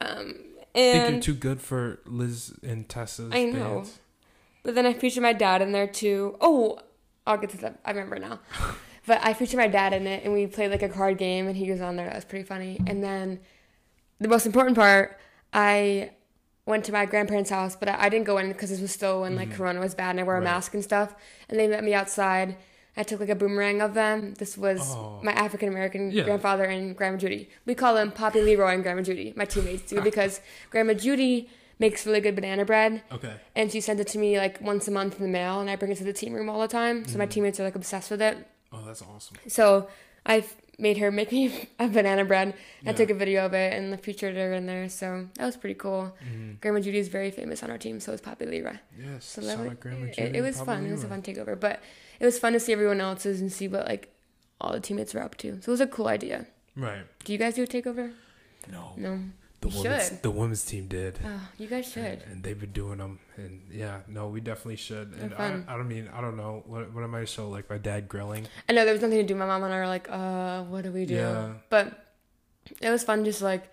And I think you're too good for Liz and Tessa's dance. I know. Bands. But then I featured my dad in there too. Oh, I'll get to that. I remember now. But I featured my dad in it, and we played like a card game, and he was on there. That was pretty funny. And then the most important part, I went to my grandparents' house, but I didn't go in because this was still when like Corona was bad, and I wore a mask and stuff. And they met me outside. I took like a boomerang of them. This was my African American grandfather and Grandma Judy. We call them Poppy Leroy and Grandma Judy. My teammates do, because Grandma Judy makes really good banana bread. Okay. And she sends it to me like once a month in the mail, and I bring it to the team room all the time. So my teammates are like obsessed with it. Oh, that's awesome. So I made her make me a banana bread. I took a video of it and featured her in there. So that was pretty cool. Mm-hmm. Grandma Judy is very famous on our team, so is Poppy Leroy. Yes. So that was, Grandma Judy, it was fun. Leroy. It was a fun takeover, but it was fun to see everyone else's and see what like all the teammates were up to. So it was a cool idea. Right. Do you guys do a takeover? No. The women's team did. Oh, you guys should. And they've been doing them. And we definitely should. They're fun. I don't know. What am I to show? Like my dad grilling? I know there was nothing to do. My mom and I were like, what do we do? Yeah. But it was fun just like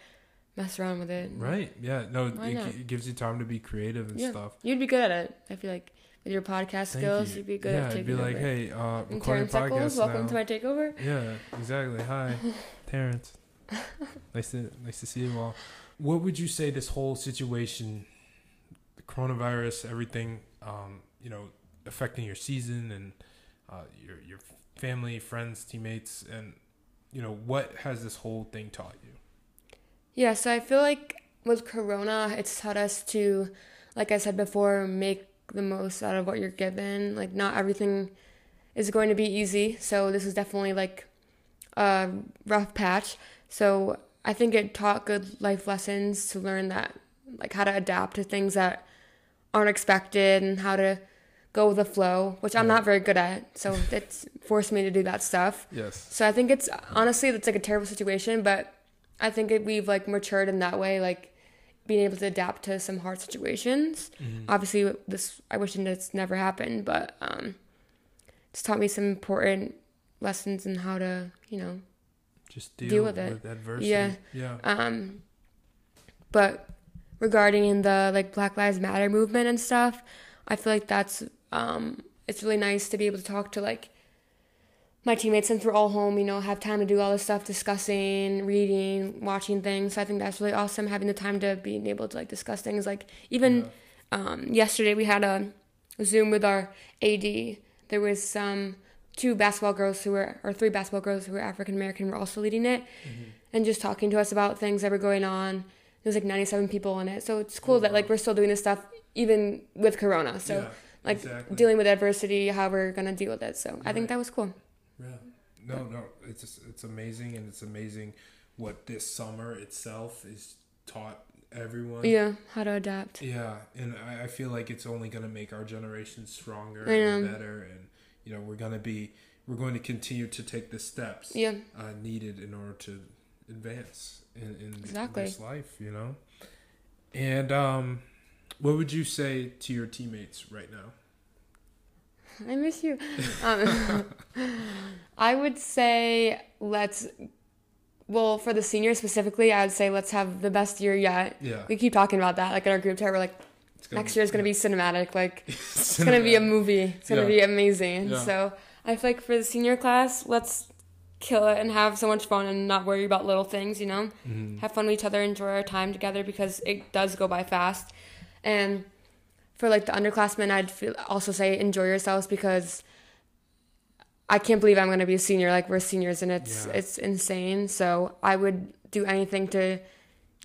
mess around with it. Right. Yeah. No, it gives you time to be creative and stuff. You'd be good at it. I feel like with your podcast skills, you'd be good at taking over. Yeah, I'd be like, hey, recording podcast Eccles, now. Welcome to my takeover. Yeah, exactly. Hi, Terrence. Nice to see you all. What would you say this whole situation, the coronavirus, everything, affecting your season and your family, friends, teammates, and what has this whole thing taught you? Yeah, so I feel like with Corona, it's taught us to, like I said before, make the most out of what you're given. Like not everything is going to be easy. So this is definitely like a rough patch. So I think it taught good life lessons to learn that, like how to adapt to things that aren't expected and how to go with the flow, which I'm not very good at. So it's forced me to do that stuff. Yes. So I think it's honestly, it's like a terrible situation, but I think we've like matured in that way, like being able to adapt to some hard situations. Mm-hmm. Obviously, I wish it's never happened, but it's taught me some important lessons in how to, just deal with it. With adversity. Yeah. But regarding in the like Black Lives Matter movement and stuff, I feel like that's it's really nice to be able to talk to like my teammates since we're all home, have time to do all this stuff, discussing, reading, watching things. So I think that's really awesome, having the time to being able to like discuss things. Like even yesterday we had a Zoom with our AD. There was some three basketball girls who were African American were also leading it. Mm-hmm. and just talking to us about things that were going on. There's like 97 people in it. So it's cool that like we're still doing this stuff even with Corona. So dealing with adversity, how we're going to deal with it. So I think that was cool. Yeah. No, it's just, it's amazing. And it's amazing what this summer itself is taught everyone. Yeah. How to adapt. Yeah. And I feel like it's only going to make our generation stronger and better. And, you know, we're going to continue to take the steps needed in order to advance in this life, you know? And what would you say to your teammates right now? I miss you. I would say for the seniors specifically, I would say let's have the best year yet. Yeah. We keep talking about that. Like in our group chat, we're like, next year is going to be cinematic. Like it's going to be a movie. It's going to be amazing. Yeah. So I feel like for the senior class, let's kill it and have so much fun and not worry about little things, you know? Mm-hmm. Have fun with each other, enjoy our time together because it does go by fast. And for like the underclassmen, I'd also say enjoy yourselves because I can't believe I'm going to be a senior. Like we're seniors and it's insane. So I would do anything to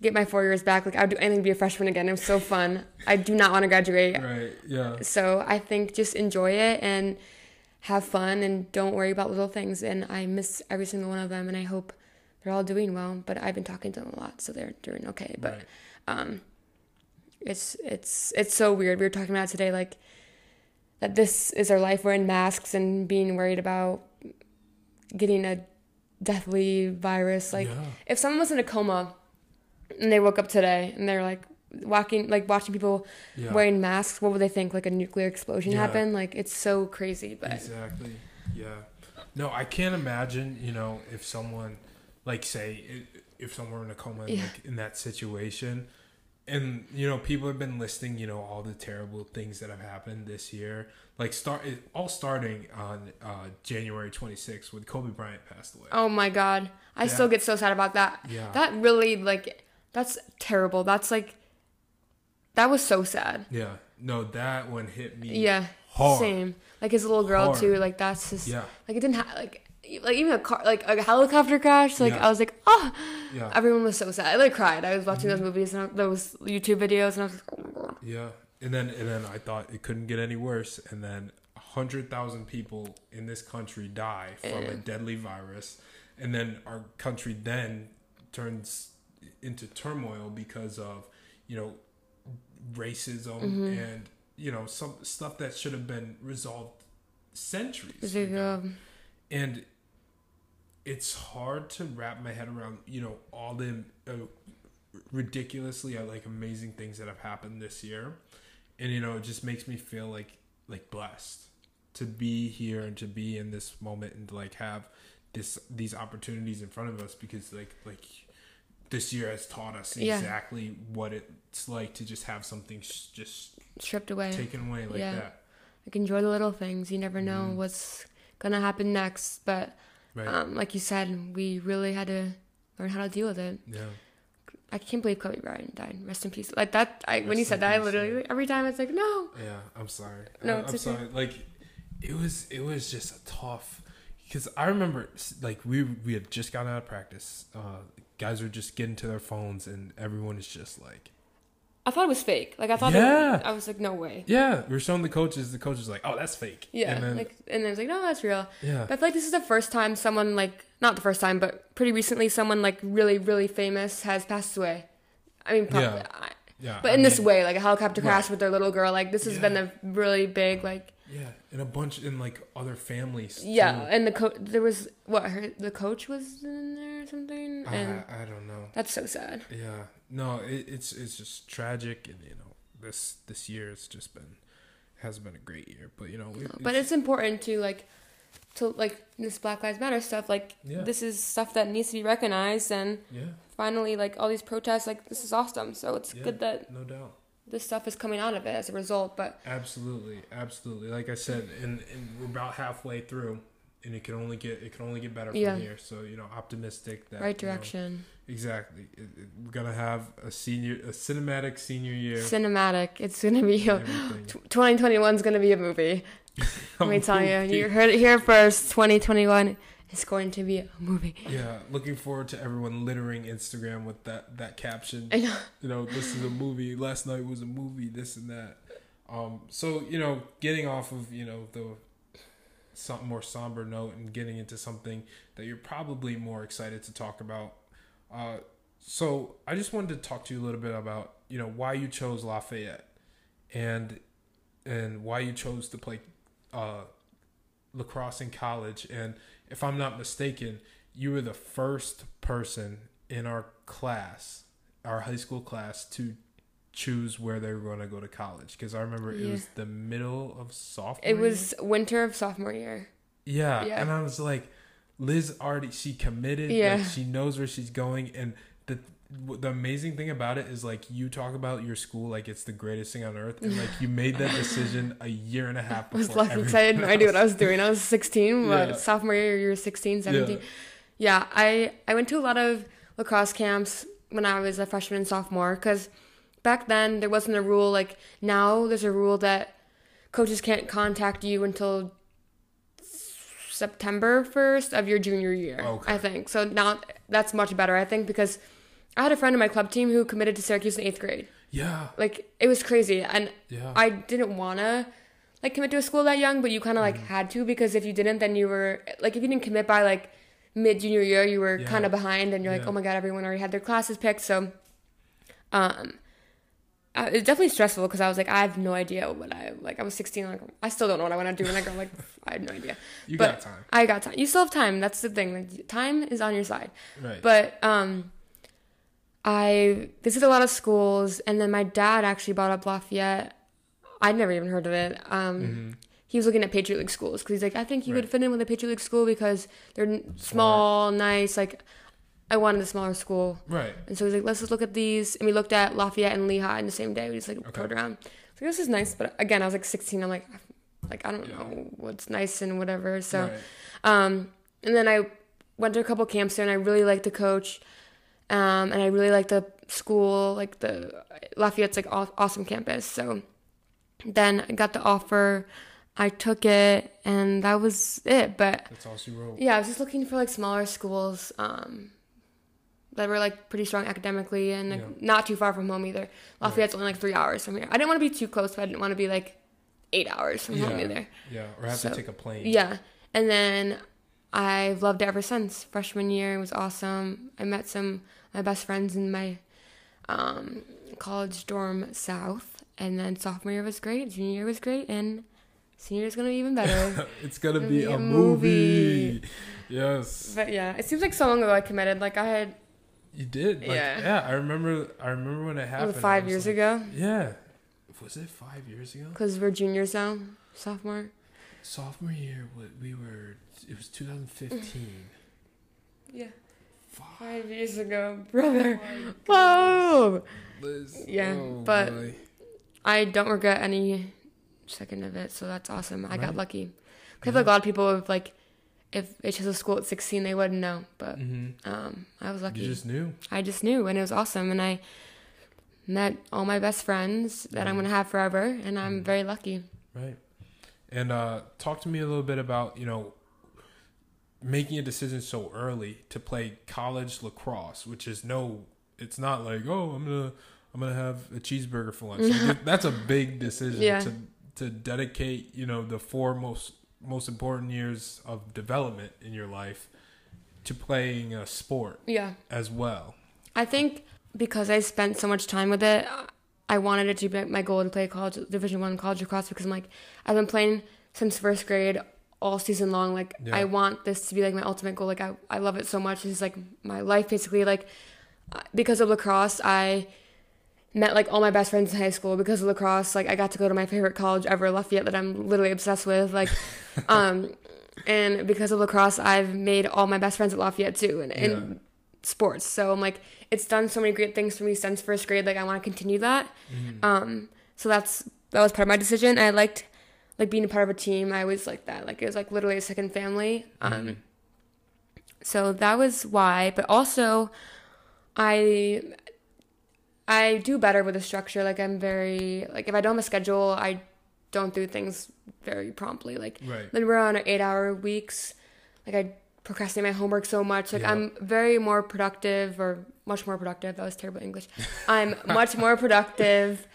get my 4 years back. Like I would do anything to be a freshman again. It was so fun. I do not want to graduate. Right. Yeah. So I think just enjoy it and have fun and don't worry about little things. And I miss every single one of them. And I hope they're all doing well, but I've been talking to them a lot, so they're doing okay. But, it's so weird. We were talking about today, like that this is our life. We're in masks and being worried about getting a deathly virus. Like if someone was in a coma and they woke up today and they're like watching people wearing masks, what would they think? Like a nuclear explosion happened? Like it's so crazy. But exactly. Yeah. No, I can't imagine, you know, if someone like say if someone were in a coma like in that situation. And, you know, people have been listing, you know, all the terrible things that have happened this year. Like, starting on January 26th when Kobe Bryant passed away. Oh, my God. I still get so sad about that. Yeah. That really, like, that's terrible. That's, like, that was so sad. Yeah. No, that one hit me hard. Same. Like, his little girl, too. Like, that's just, like, it didn't have, like even a car, like a helicopter crash, like I was like, oh, everyone was so sad. I like cried. I was watching those movies and those YouTube videos, and I was like, oh my God. Yeah, and then I thought it couldn't get any worse, and then 100,000 people in this country die from a deadly virus, and then our country then turns into turmoil because of, you know, racism and, you know, some stuff that should have been resolved centuries ago. And it's hard to wrap my head around, you know, all the ridiculously like amazing things that have happened this year. And, you know, it just makes me feel like blessed to be here and to be in this moment and to like have these opportunities in front of us, because like this year has taught us exactly what it's like to just have something just stripped away, taken away like that. Like enjoy the little things. You never know what's gonna happen next, but like you said, we really had to learn how to deal with it. Yeah, I can't believe Kobe Bryant died. Rest in peace. Like that, when you said that, I literally every time it's like, no. Yeah, I'm sorry. No, I'm sorry. Like it was just a tough, because I remember like we had just gotten out of practice. Guys were just getting to their phones, and everyone is just like. I thought it was fake. Like I thought, I was like, no way. Yeah, we were showing the coaches. The coaches were like, oh, that's fake. Yeah, and then it was like, no, that's real. Yeah, but I feel like this is the first time someone like, not the first time, but pretty recently, someone like really, really famous has passed away. I mean, probably, this way, like a helicopter crash with their little girl. Like this has been a really big like. Yeah, and a bunch in like other families. Yeah, too. And the coach, there was the coach was in there or something. And I don't know. That's so sad. Yeah. No, it's just tragic, and you know this year has been a great year, but you know. But it's important to this Black Lives Matter stuff. Like this is stuff that needs to be recognized, and finally, like all these protests, like this is awesome. So it's good that no doubt this stuff is coming out of it as a result. But absolutely, like I said, and we're about halfway through. And it can only get better from here. So, you know, optimistic that right direction. You know, exactly. We're gonna have a cinematic senior year. Cinematic. It's gonna be 2021's gonna be a movie. Let me tell you, you heard it here first. 2021 It's going to be a movie. Yeah, looking forward to everyone littering Instagram with that caption. I know. You know, this is a movie. Last night was a movie. This and that. So, you know, getting off of, you know, the some more somber note and getting into something that you're probably more excited to talk about. So I just wanted to talk to you a little bit about, you know, why you chose Lafayette and why you chose to play lacrosse in college. And if I'm not mistaken, you were the first person in our class, our high school class, to choose where they were going to go to college, because I remember it was the middle of sophomore year. It was winter of sophomore year. Yeah. And I was like, Liz already, she committed. Yeah. Like, she knows where she's going. And the amazing thing about it is, like, you talk about your school like it's the greatest thing on earth, and like you made that decision a year and a half before. I was less excited. I had no idea what I was doing. I was 16. Sophomore year, you were 16, 17. Yeah, I went to a lot of lacrosse camps when I was a freshman and sophomore, because back then there wasn't a rule like now. There's a rule that coaches can't contact you until September 1st of your junior year. Okay. I think so. Now that's much better, I think, because I had a friend in my club team who committed to Syracuse in 8th grade. Yeah. Like, it was crazy. And I didn't want to, like, commit to a school that young, but you kind of, like, had to, because if you didn't, then you were, like, if you didn't commit by, like, mid-junior year, you were kind of behind, and you're like, oh, my God, everyone already had their classes picked. So, it was definitely stressful, because I was like, I have no idea what I was 16, like, I still don't know what I want to do, and I go, like, I have no idea. Got time. I got time. You still have time. That's the thing. Like, time is on your side. Right. But, I visited a lot of schools, and then my dad actually brought up Lafayette. I'd never even heard of it. He was looking at Patriot League schools, because he's like, I think you would fit in with a Patriot League school, because they're small, nice. Like, I wanted a smaller school. Right. And so he's like, let's just look at these. And we looked at Lafayette and Lehigh in the same day. We just, like, toured around. I was like, this is nice. But again, I was, like, 16. I'm like I don't know what's nice and whatever. So, and then I went to a couple camps there, and I really liked the coach. And I really like the school, like the Lafayette's like awesome campus. So then I got the offer, I took it, and that was it. But that's all she wrote. Yeah, I was just looking for like smaller schools that were like pretty strong academically, and like, not too far from home either. Lafayette's only like 3 hours from here. I didn't want to be too close, but I didn't want to be like 8 hours from home either. Yeah, or have to take a plane. Yeah, and then I've loved it ever since. Freshman year, it was awesome. I met some my best friends in my college dorm south, and then sophomore year was great, junior year was great, and senior year is gonna be even better. it's gonna be a movie. Yes. But yeah, it seems like so long ago I committed. Like I had. You did. Like, yeah. I remember when it happened. 5 years ago. Yeah. Was it 5 years ago? Because we're juniors now, sophomore. Sophomore year, it was 2015. Yeah. 5 years ago, brother. Oh, whoa. Liz. Yeah, oh, but boy. I don't regret any second of it, so that's awesome. I got lucky. Because like a lot of people have, like, if they chose a school at 16, they wouldn't know. But I was lucky. You just knew. I just knew, and it was awesome. And I met all my best friends that I'm going to have forever, and I'm very lucky. Right. And talk to me a little bit about, you know, making a decision so early to play college lacrosse, which is it's not like, oh, I'm gonna have a cheeseburger for lunch. Like, that's a big decision to dedicate, you know, the four most important years of development in your life to playing a sport. Yeah. As well. I think because I spent so much time with it, I wanted it to be my goal to play college Division I college lacrosse, because I'm like, I've been playing since first grade all season long. Like, I want this to be like my ultimate goal. Like, I love it so much. This is like my life basically. Like, because of lacrosse, I met like all my best friends in high school. Because of lacrosse, like, I got to go to my favorite college ever, Lafayette, that I'm literally obsessed with. Like, and because of lacrosse, I've made all my best friends at Lafayette too. And sports. So I'm like, it's done so many great things for me since first grade. Like, I want to continue that. So that was part of my decision. I liked like being a part of a team. I always liked that. Like, it was like literally a second family. So that was why. But also, I do better with a structure. Like, I'm very like, if I don't have a schedule, I don't do things very promptly. Like, when we're on 8 hour weeks, like I procrastinate my homework so much. Like, yeah. I'm much more productive. That was terrible English. I'm much more productive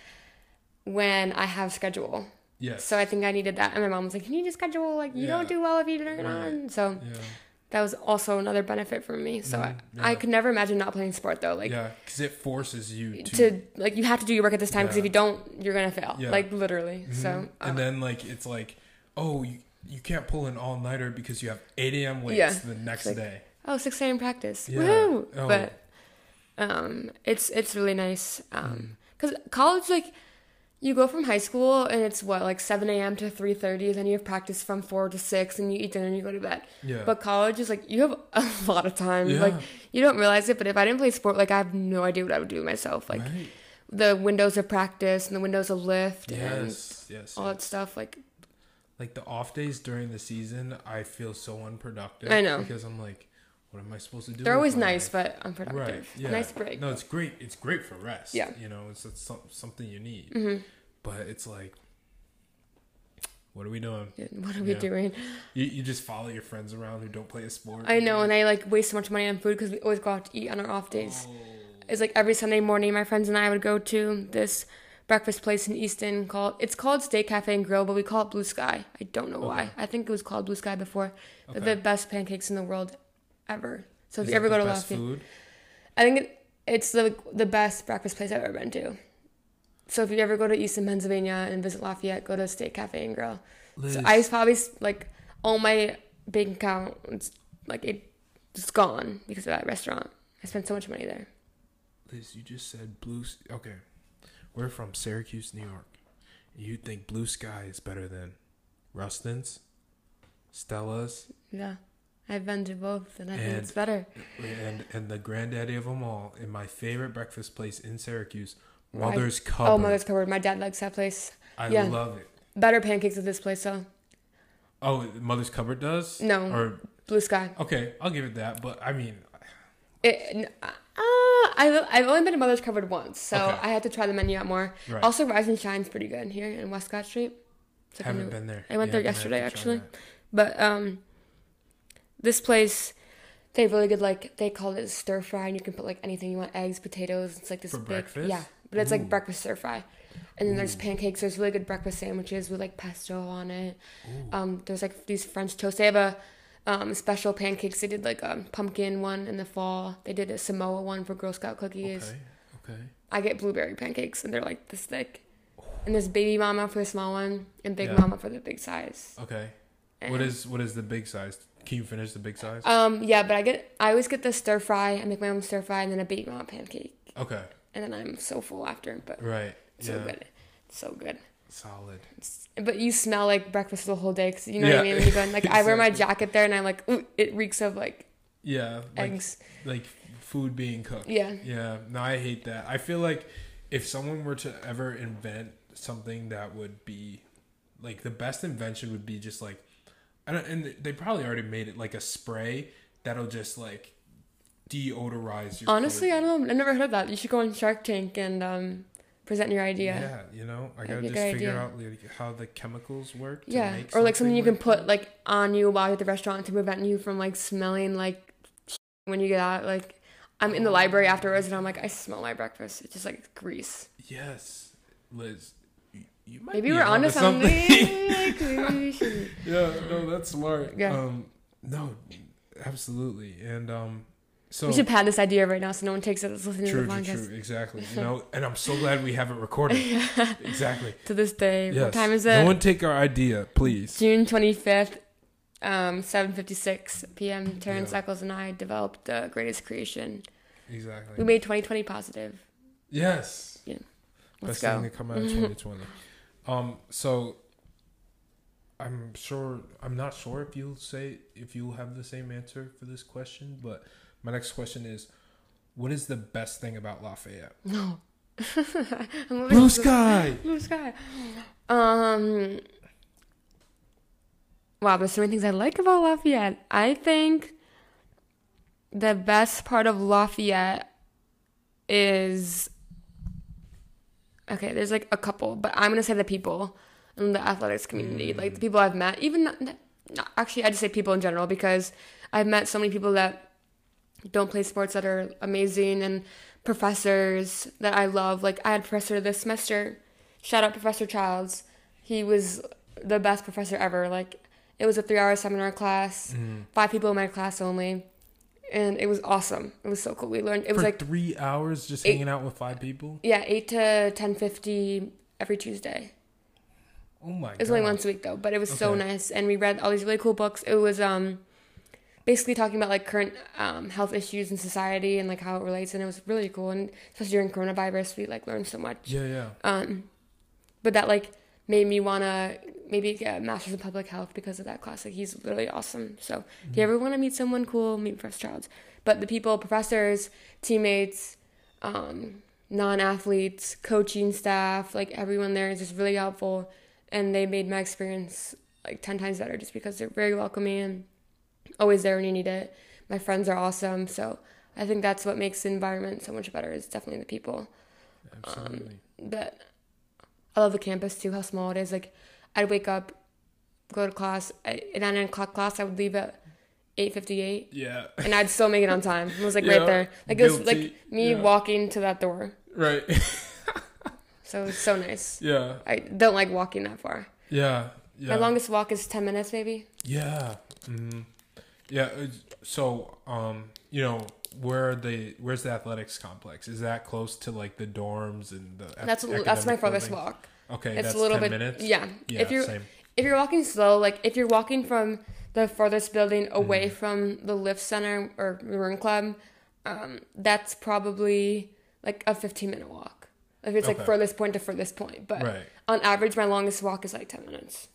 when I have schedule. Yes. So I think I needed that. And my mom was like, you need a schedule. Like, you don't do well if you don't get on. So that was also another benefit for me. So I could never imagine not playing sport, though. Like, yeah, because it forces you to... Like, you have to do your work at this time, because if you don't, you're going to fail. Yeah. Like, literally. Mm-hmm. So... and then, like, it's like, oh, you can't pull an all-nighter because you have 8 a.m. weights the next day. Oh, 6 a.m. practice. Yeah. Woo! Oh. But it's really nice. Because college, like... You go from high school and it's what, like 7 a.m. to 3:30. Then you have practice from 4 to 6 and you eat dinner and you go to bed. Yeah. But college is like, you have a lot of time. Yeah. Like, you don't realize it, but if I didn't play sport, like I have no idea what I would do with myself. Like the windows of practice and the windows of lift and all that stuff. Like the off days during the season, I feel so unproductive. I know. Because I'm like, what am I supposed to do? They're always nice, but unproductive. Right. Yeah. A nice break. No, it's great. It's great for rest. Yeah. You know, it's something you need. Mm-hmm. But it's like, what are we doing? What are we doing? You just follow your friends around who don't play a sport. I know, and I like waste so much money on food because we always go out to eat on our off days. Oh. It's like every Sunday morning, my friends and I would go to this breakfast place in Easton called Steak Cafe and Grill, but we call it Blue Sky. I don't know why. I think it was called Blue Sky before. Okay. They're the best pancakes in the world. Ever. So if you ever go to Lafayette, I think it's the best breakfast place I've ever been to. So if you ever go to Easton, Pennsylvania and visit Lafayette, go to Steak Cafe and Grill. Liz. So I was probably like all my bank accounts, like it's gone because of that restaurant. I spent so much money there. Liz, you just said Blue. Okay, we're from Syracuse, New York. You think Blue Sky is better than Rustin's, Stella's? Yeah. I've been to both, and I think it's better. And the granddaddy of them all, in my favorite breakfast place in Syracuse, Mother's Cupboard. Oh, Mother's Cupboard. My dad likes that place. I love it. Better pancakes at this place, though. Oh, Mother's Cupboard does? No. Or Blue Sky. Okay, I'll give it that, but I mean... I've only been to Mother's Cupboard once, so I had to try the menu out more. Right. Also, Rise and Shine's pretty good here in West Scott Street. Like haven't been there. I went there yesterday, actually. But... this place, they really good, like, they call it stir fry, and you can put, like, anything you want, eggs, potatoes. It's, like, this big... breakfast? Yeah, but it's, like, breakfast stir fry. And then there's pancakes. There's really good breakfast sandwiches with, like, pesto on it. There's, like, these French toasts. They have a special pancakes. They did, like, a pumpkin one in the fall. They did a Samoa one for Girl Scout cookies. Okay. I get blueberry pancakes, and they're, like, this thick. And there's baby mama for the small one and big mama for the big size. Okay. And what is the big size? Can you finish the big size? Yeah, but I always get the stir fry. I make my own stir fry and then a baby mama pancake. Okay. And then I'm so full after. But good. It's so good. Solid. But you smell like breakfast the whole day because you know what I mean. When you go in, like exactly. I wear my jacket there and I'm like, ooh, it reeks of like. Yeah. Eggs. Like food being cooked. Yeah. Yeah. No, I hate that. I feel like if someone were to ever invent something that would be, like the best invention would be just like. And they probably already made it like a spray that'll just like deodorize your honestly, food. I don't know. I've never heard of that. You should go on Shark Tank and present your idea. Yeah, you know, I gotta just figure out like, how the chemicals work. To make or like something you can put like on you while you're at the restaurant to prevent you from like smelling like when you get out. Like I'm in the library afterwards and I'm like, I smell my breakfast. It's just like grease. Yes, Liz. You might maybe we're onto something. Like we should. Yeah, no, that's smart. Yeah. No, absolutely. And so we should pad this idea right now so no one takes it as listening to the podcast. True, exactly. You know, and I'm so glad we have it recorded. Exactly. To this day. Yes. What time is it? No one take our idea, please. June 25th, 7:56 p.m. Terrence Eccles and I developed the greatest creation. Exactly. We made 2020 positive. Yes. Yeah. Let's best go. Thing to come out of 2020. So I'm not sure if you'll have the same answer for this question, but my next question is, what is the best thing about Lafayette? No. Blue Sky. Blue Sky. Wow, there's so many things I like about Lafayette. I think the best part of Lafayette is okay, there's like a couple, but I'm going to say the people in the athletics community, like the people I've met, even not actually, I just say people in general because I've met so many people that don't play sports that are amazing, and professors that I love. Like, I had a professor this semester, shout out Professor Childs. He was the best professor ever. Like, it was a 3-hour seminar class, 5 people in my class only. And it was awesome. It was so cool. We learned. It was like 3 hours just hanging out with 5 people? Yeah, 8 to 10:50 every Tuesday. Oh my god. It was only once a week though, but it was so nice. And we read all these really cool books. It was basically talking about like current health issues in society and like how it relates, and it was really cool. And especially during coronavirus, we like learned so much. Yeah. But that like made me wanna maybe get a master's in public health because of that class. Like, he's literally awesome. So if you ever want to meet someone cool, meet Professor Childs. But the people, professors, teammates, non-athletes, coaching staff, like everyone there is just really helpful. And they made my experience like 10 times better just because they're very welcoming and always there when you need it. My friends are awesome. So I think that's what makes the environment so much better is definitely the people. Absolutely. But I love the campus too, how small it is. Like, I'd wake up, go to class. At 9 o'clock class, I would leave at 8:58. Yeah. And I'd still make it on time. It was, like, right there. Like, guilty. It was, like, me walking to that door. Right. So it was so nice. Yeah. I don't like walking that far. Yeah. My longest walk is 10 minutes, maybe. Yeah. Mm-hmm. Yeah. So, where's the athletics complex? Is that close to, like, the dorms and the That's my farthest walk. Okay, it's that's a little 10 bit, minutes? Yeah, if you're walking slow, like if you're walking from the farthest building away from the Lyft Center or Maroon Club, that's probably like a 15-minute walk. Like it's like furthest point to furthest point. But on average, my longest walk is like 10 minutes.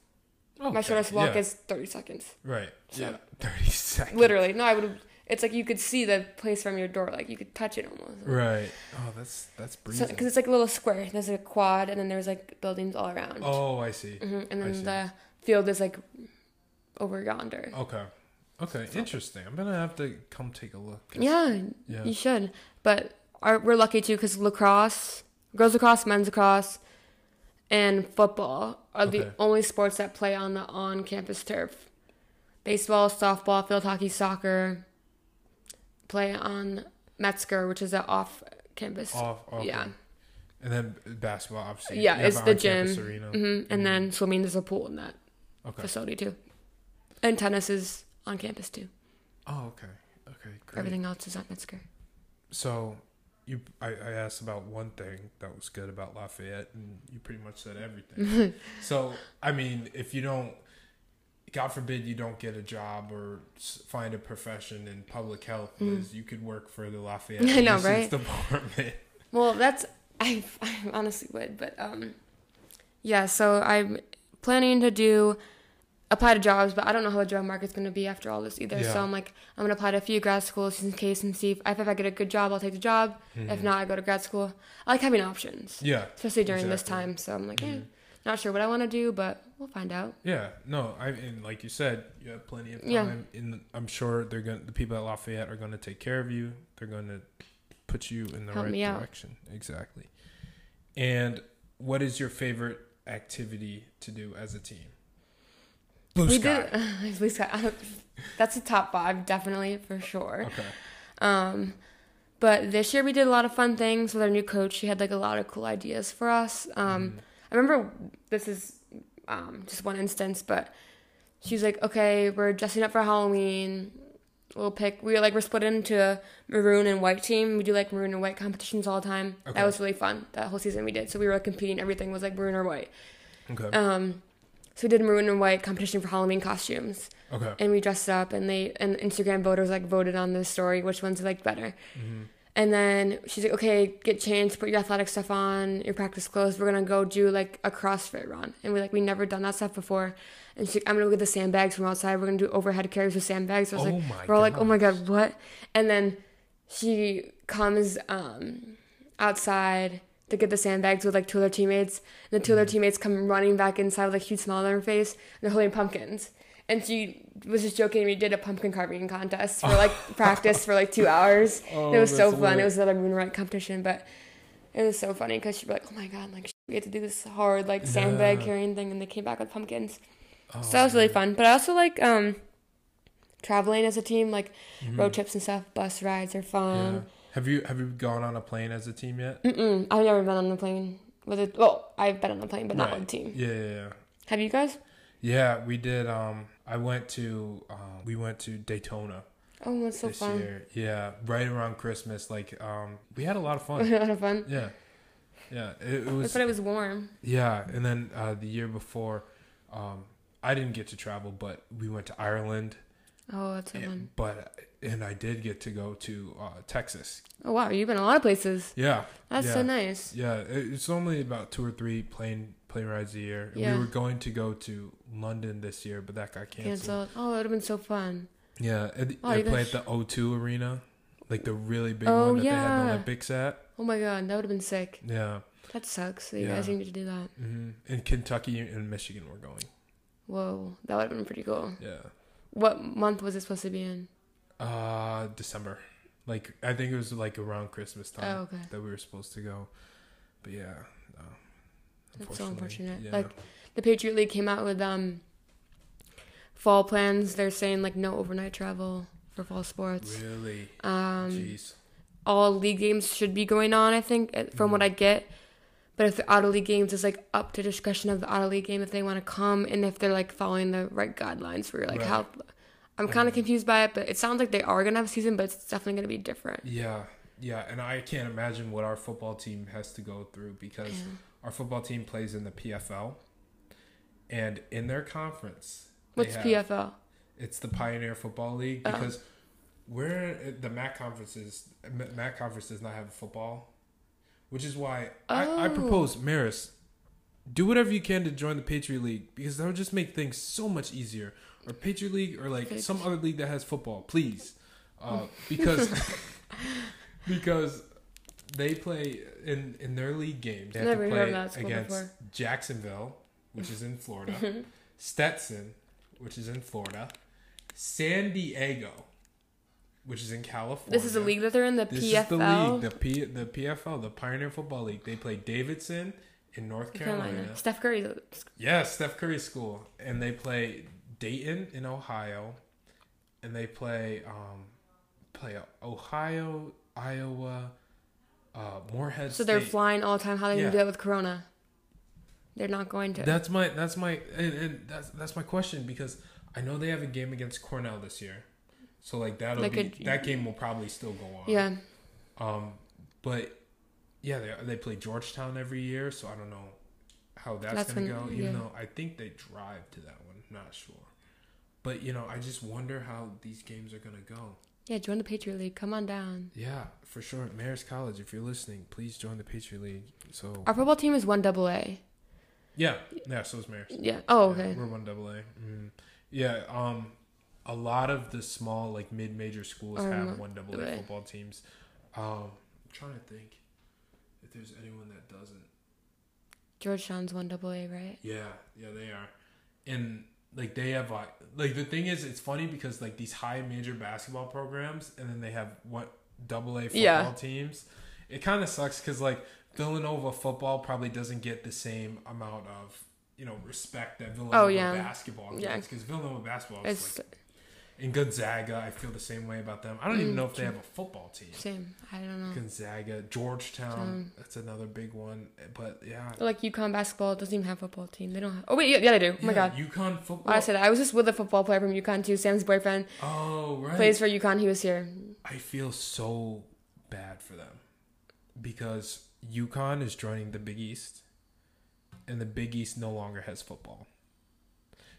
Okay. My shortest walk is 30 seconds. Right. So, yeah, 30 seconds. Literally. No, I would... It's like you could see the place from your door. Like, you could touch it almost. Right. Oh, that's breezy. Because it's like a little square. There's a quad, and then there's like buildings all around. Oh, I see. Mm-hmm. And then the field is like over yonder. Okay. So, interesting. I'm going to have to come take a look. Yeah, you should. But we're lucky, too, because lacrosse, girls lacrosse, men's lacrosse, and football are the only sports that play on the on-campus turf. Baseball, softball, field hockey, soccer... play on Metzger, which is an off-campus. Okay. Yeah. And then basketball, obviously. Yeah, it's the gym. Arena. Mm-hmm. And then swimming, there's a pool in that facility, too. And tennis is on campus, too. Oh, okay, great. Everything else is on Metzger. So, I asked about one thing that was good about Lafayette, and you pretty much said everything. So, I mean, if you don't... God forbid you don't get a job or find a profession in public health, Liz, you could work for the Lafayette Department. Well, I honestly would, but so I'm planning to apply to jobs, but I don't know how the job market's going to be after all this either. Yeah. So I'm like, I'm going to apply to a few grad schools just in case and see if I get a good job, I'll take the job. Mm-hmm. If not, I go to grad school. I like having options. Yeah. Especially during this time. So I'm like, not sure what I want to do, but we'll find out. Yeah, no, and like you said, you have plenty of time. Yeah. And I'm sure the people at Lafayette are going to take care of you. They're going to put you in the right direction. Exactly. And what is your favorite activity to do as a team? Blue sky. That's a top 5, definitely, for sure. Okay. But this year we did a lot of fun things with our new coach. She had like a lot of cool ideas for us. I remember, this is just one instance, but she was like, okay, we're dressing up for Halloween. We're split into a maroon and white team. We do like maroon and white competitions all the time. Okay. That was really fun. That whole season we did. So we were like competing. Everything was like maroon or white. Okay. So we did a maroon and white competition for Halloween costumes. Okay. And we dressed up and Instagram voters like voted on the story, which one's like better. Mm-hmm. And then she's like, okay, get changed, put your athletic stuff on, your practice clothes. We're going to go do, like, a CrossFit run. And we're like, we never done that stuff before. And she's like, I'm going to go get the sandbags from outside. We're going to do overhead carries with sandbags. So I was we're all like, oh, my God, what? And then she comes outside to get the sandbags with, like, 2 of their teammates. And the 2 of their teammates come running back inside with a huge smile on their face. And they're holding pumpkins. And she was just joking. We did a pumpkin carving contest for like practice for like 2 hours. It was so fun. It was another moon ride competition, but it was so funny because she'd be like, "Oh my god, like we had to do this hard like sandbag carrying thing," and they came back with pumpkins. So that was really fun. But I also like traveling as a team, like road trips and stuff. Bus rides are fun. Yeah. Have you gone on a plane as a team yet? Mm-mm. I've never been on a plane with a. Well, I've been on a plane, but not on a team. Yeah. Have you guys? Yeah, we did. We went to Daytona. Oh, that's so fun! Year. Yeah, right around Christmas. Like, we had a lot of fun. Yeah. It was. I thought it was warm. Yeah, and then the year before, I didn't get to travel, but we went to Ireland. Oh, that's so fun. And I did get to go to Texas. Oh, wow. You've been a lot of places. Yeah. That's so nice. Yeah. It's only about 2 or 3 plane rides a year. Yeah. We were going to go to London this year, but that got canceled. Oh, that would have been so fun. Yeah. They played at the O2 Arena, like the really big one that they had the Olympics at. Oh, my God. That would have been sick. Yeah. That sucks. You guys didn't get to do that. Mm-hmm. And Kentucky and Michigan were going. Whoa. That would have been pretty cool. Yeah. What month was it supposed to be in? December. Like, I think it was like around Christmas time that we were supposed to go. But yeah. That's so unfortunate. Yeah. Like, the Patriot League came out with fall plans. They're saying like no overnight travel for fall sports. Really? Jeez. All league games should be going on, I think, from what I get. But if they're out of league games, it's like up to discretion of the out of league game if they want to come and if they're like following the right guidelines for like how. I'm kind of confused by it, but it sounds like they are going to have a season, but it's definitely going to be different. Yeah, and I can't imagine what our football team has to go through because our football team plays in the PFL, and in their conference. What's PFL? It's the Pioneer Football League because the MAC conference does not have football. Which is why I propose, Maris, do whatever you can to join the Patriot League because that would just make things so much easier. Or Patriot League or like some other league that has football, please. Because they play in their league games. They have to play against Jacksonville, which is in Florida, Stetson, which is in Florida, San Diego, which is in California. This is the league that they're in, the PFL? This is the league, the PFL, the Pioneer Football League. They play Davidson in North Carolina. Steph Curry's school. Yeah, Steph Curry's school. And they play Dayton in Ohio. And they play Ohio, Iowa, Morehead State. So they're flying all the time. How are they going to do that with Corona? They're not going to. That's my question because I know they have a game against Cornell this year. So, like, that game will probably still go on. Yeah. But, yeah, they play Georgetown every year, so I don't know how that's going to go, even though I think they drive to that one. I'm not sure. But, you know, I just wonder how these games are going to go. Yeah, join the Patriot League. Come on down. Yeah, for sure. Marist College, if you're listening, please join the Patriot League. So our football team is 1AA. Yeah. Yeah, so is Marist. Yeah. Oh, okay. Yeah, we're 1AA. Mm-hmm. Yeah, a lot of the small, like, mid-major schools have 1AA football teams. I'm trying to think if there's anyone that doesn't. Georgetown's 1AA, right? Yeah, they are. And, like, they have, like, the thing is, it's funny because, like, these high major basketball programs, and then they have AA football teams. It kind of sucks because, like, Villanova football probably doesn't get the same amount of, you know, respect that Villanova basketball gets because Villanova basketball is, like... And Gonzaga, I feel the same way about them. I don't even know if they have a football team. Same. I don't know. Gonzaga, Georgetown, that's another big one. But, yeah. Like, UConn basketball doesn't even have a football team. They don't have... Oh, wait. Yeah, they do. Oh, my God. UConn football. Well, I said that. I was just with a football player from UConn, too. Sam's boyfriend. Oh, right. Plays for UConn. He was here. I feel so bad for them. Because UConn is joining the Big East. And the Big East no longer has football.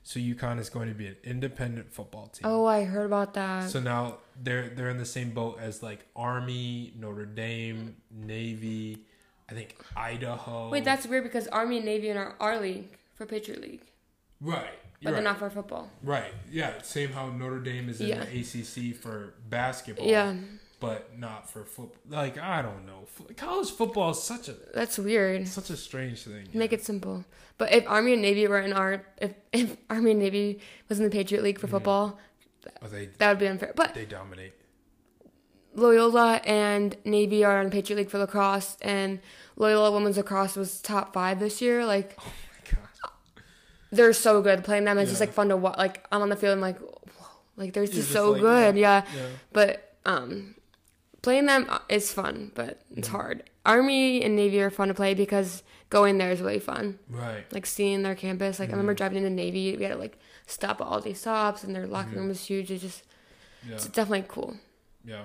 So UConn is going to be an independent football team. Oh, I heard about that. So now they're in the same boat as like Army, Notre Dame, Navy, I think Idaho. Wait, that's weird because Army and Navy are our league for Patriot League. Right. But they're not for football. Right. Yeah. Same how Notre Dame is in the ACC for basketball. Yeah. But not for football. Like, I don't know. College football is such a... That's weird. Such a strange thing. Make it simple. But if Army and Navy were in our... If Army and Navy was in the Patriot League for football, that would be unfair. But they dominate. Loyola and Navy are in the Patriot League for lacrosse, and Loyola women's lacrosse was top 5 this year. Like, oh, my God. They're so good. Playing them is just, like, fun to watch. Like, I'm on the field and, like, whoa, Like, they're just so like, good. Yeah. But playing them is fun, but it's hard. Army and Navy are fun to play because going there is really fun. Right. Like, seeing their campus. Like, I remember driving into Navy. We had to, like, stop at all these stops, and their locker room was huge. It's just it's definitely cool. Yeah.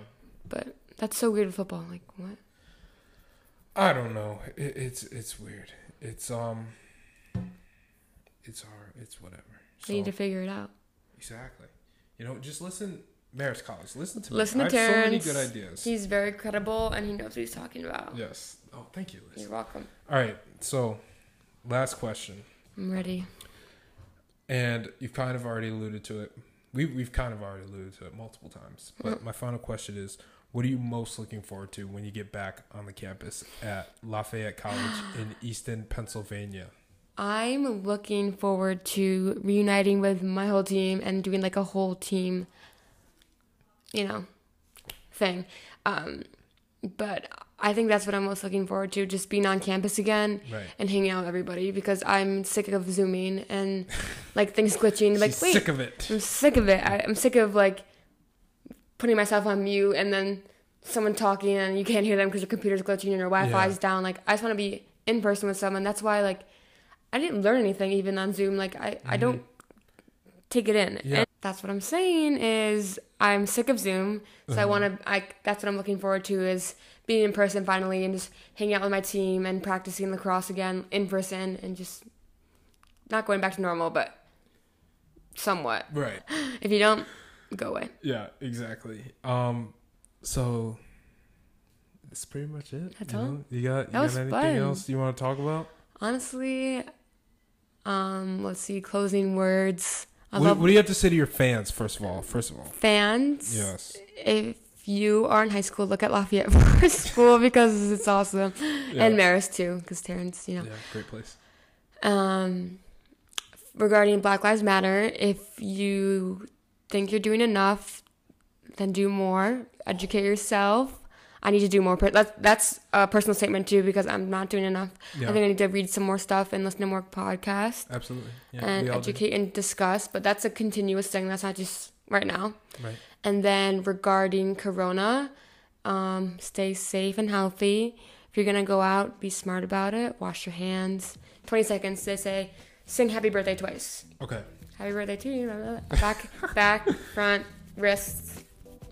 But that's so weird with football. Like, what? I don't know. It's weird. It's hard. It's whatever. So, they need to figure it out. Exactly. You know, just listen. Marist College. Listen to me. Listen to Terrence. I have so many good ideas. He's very credible, and he knows what he's talking about. Yes. Oh, thank you, Liz. You're welcome. All right. So, last question. I'm ready. And you've kind of already alluded to it. We've kind of already alluded to it multiple times. But my final question is, what are you most looking forward to when you get back on the campus at Lafayette College in Easton, Pennsylvania? I'm looking forward to reuniting with my whole team and doing like a whole team, you know, thing. But I think that's what I'm most looking forward to, just being on campus again and hanging out with everybody, because I'm sick of Zooming and like things glitching. Like, wait, sick of it. I'm sick of it. I'm sick of like putting myself on mute and then someone talking and you can't hear them because your computer's glitching and your Wi-Fi is down. Like, I just want to be in person with someone. That's why, like, I didn't learn anything even on Zoom. Like, I don't take it in. Yeah. And that's what I'm saying is I'm sick of Zoom. So I want to, that's what I'm looking forward to, is being in person finally and just hanging out with my team and practicing lacrosse again in person and just not going back to normal, but somewhat. Right. If you don't, go away. Yeah, exactly. So that's pretty much it. That's all. You got anything else you want to talk about? Honestly, let's see, closing words. What do you have to say to your fans, first of all? Fans? Yes. If you are in high school, look at Lafayette for school because it's awesome. Yeah. And Marist, too, because Terrence, you know. Yeah, great place. Regarding Black Lives Matter, if you think you're doing enough, then do more. Educate yourself. I need to do more. That's a personal statement, too, because I'm not doing enough. Yeah. I think I need to read some more stuff and listen to more podcasts. Absolutely. Yeah, and educate and discuss. But that's a continuous thing. That's not just right now. Right. And then regarding Corona, stay safe and healthy. If you're going to go out, be smart about it. Wash your hands. 20 seconds, they say, sing happy birthday twice. Okay. Happy birthday to you. Blah, blah, blah. Back, front, wrists,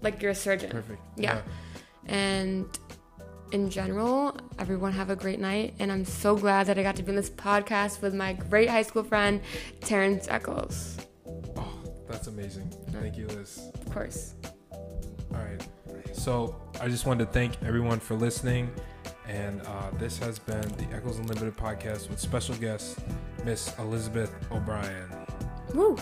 like you're a surgeon. Perfect. Yeah. And in general, everyone have a great night. And I'm so glad that I got to be in this podcast with my great high school friend, Terrence Eccles. Oh, that's amazing. Thank you, Liz. Of course. All right. So I just wanted to thank everyone for listening. And this has been the Eccles Unlimited podcast with special guest, Miss Elizabeth O'Brien. Woo!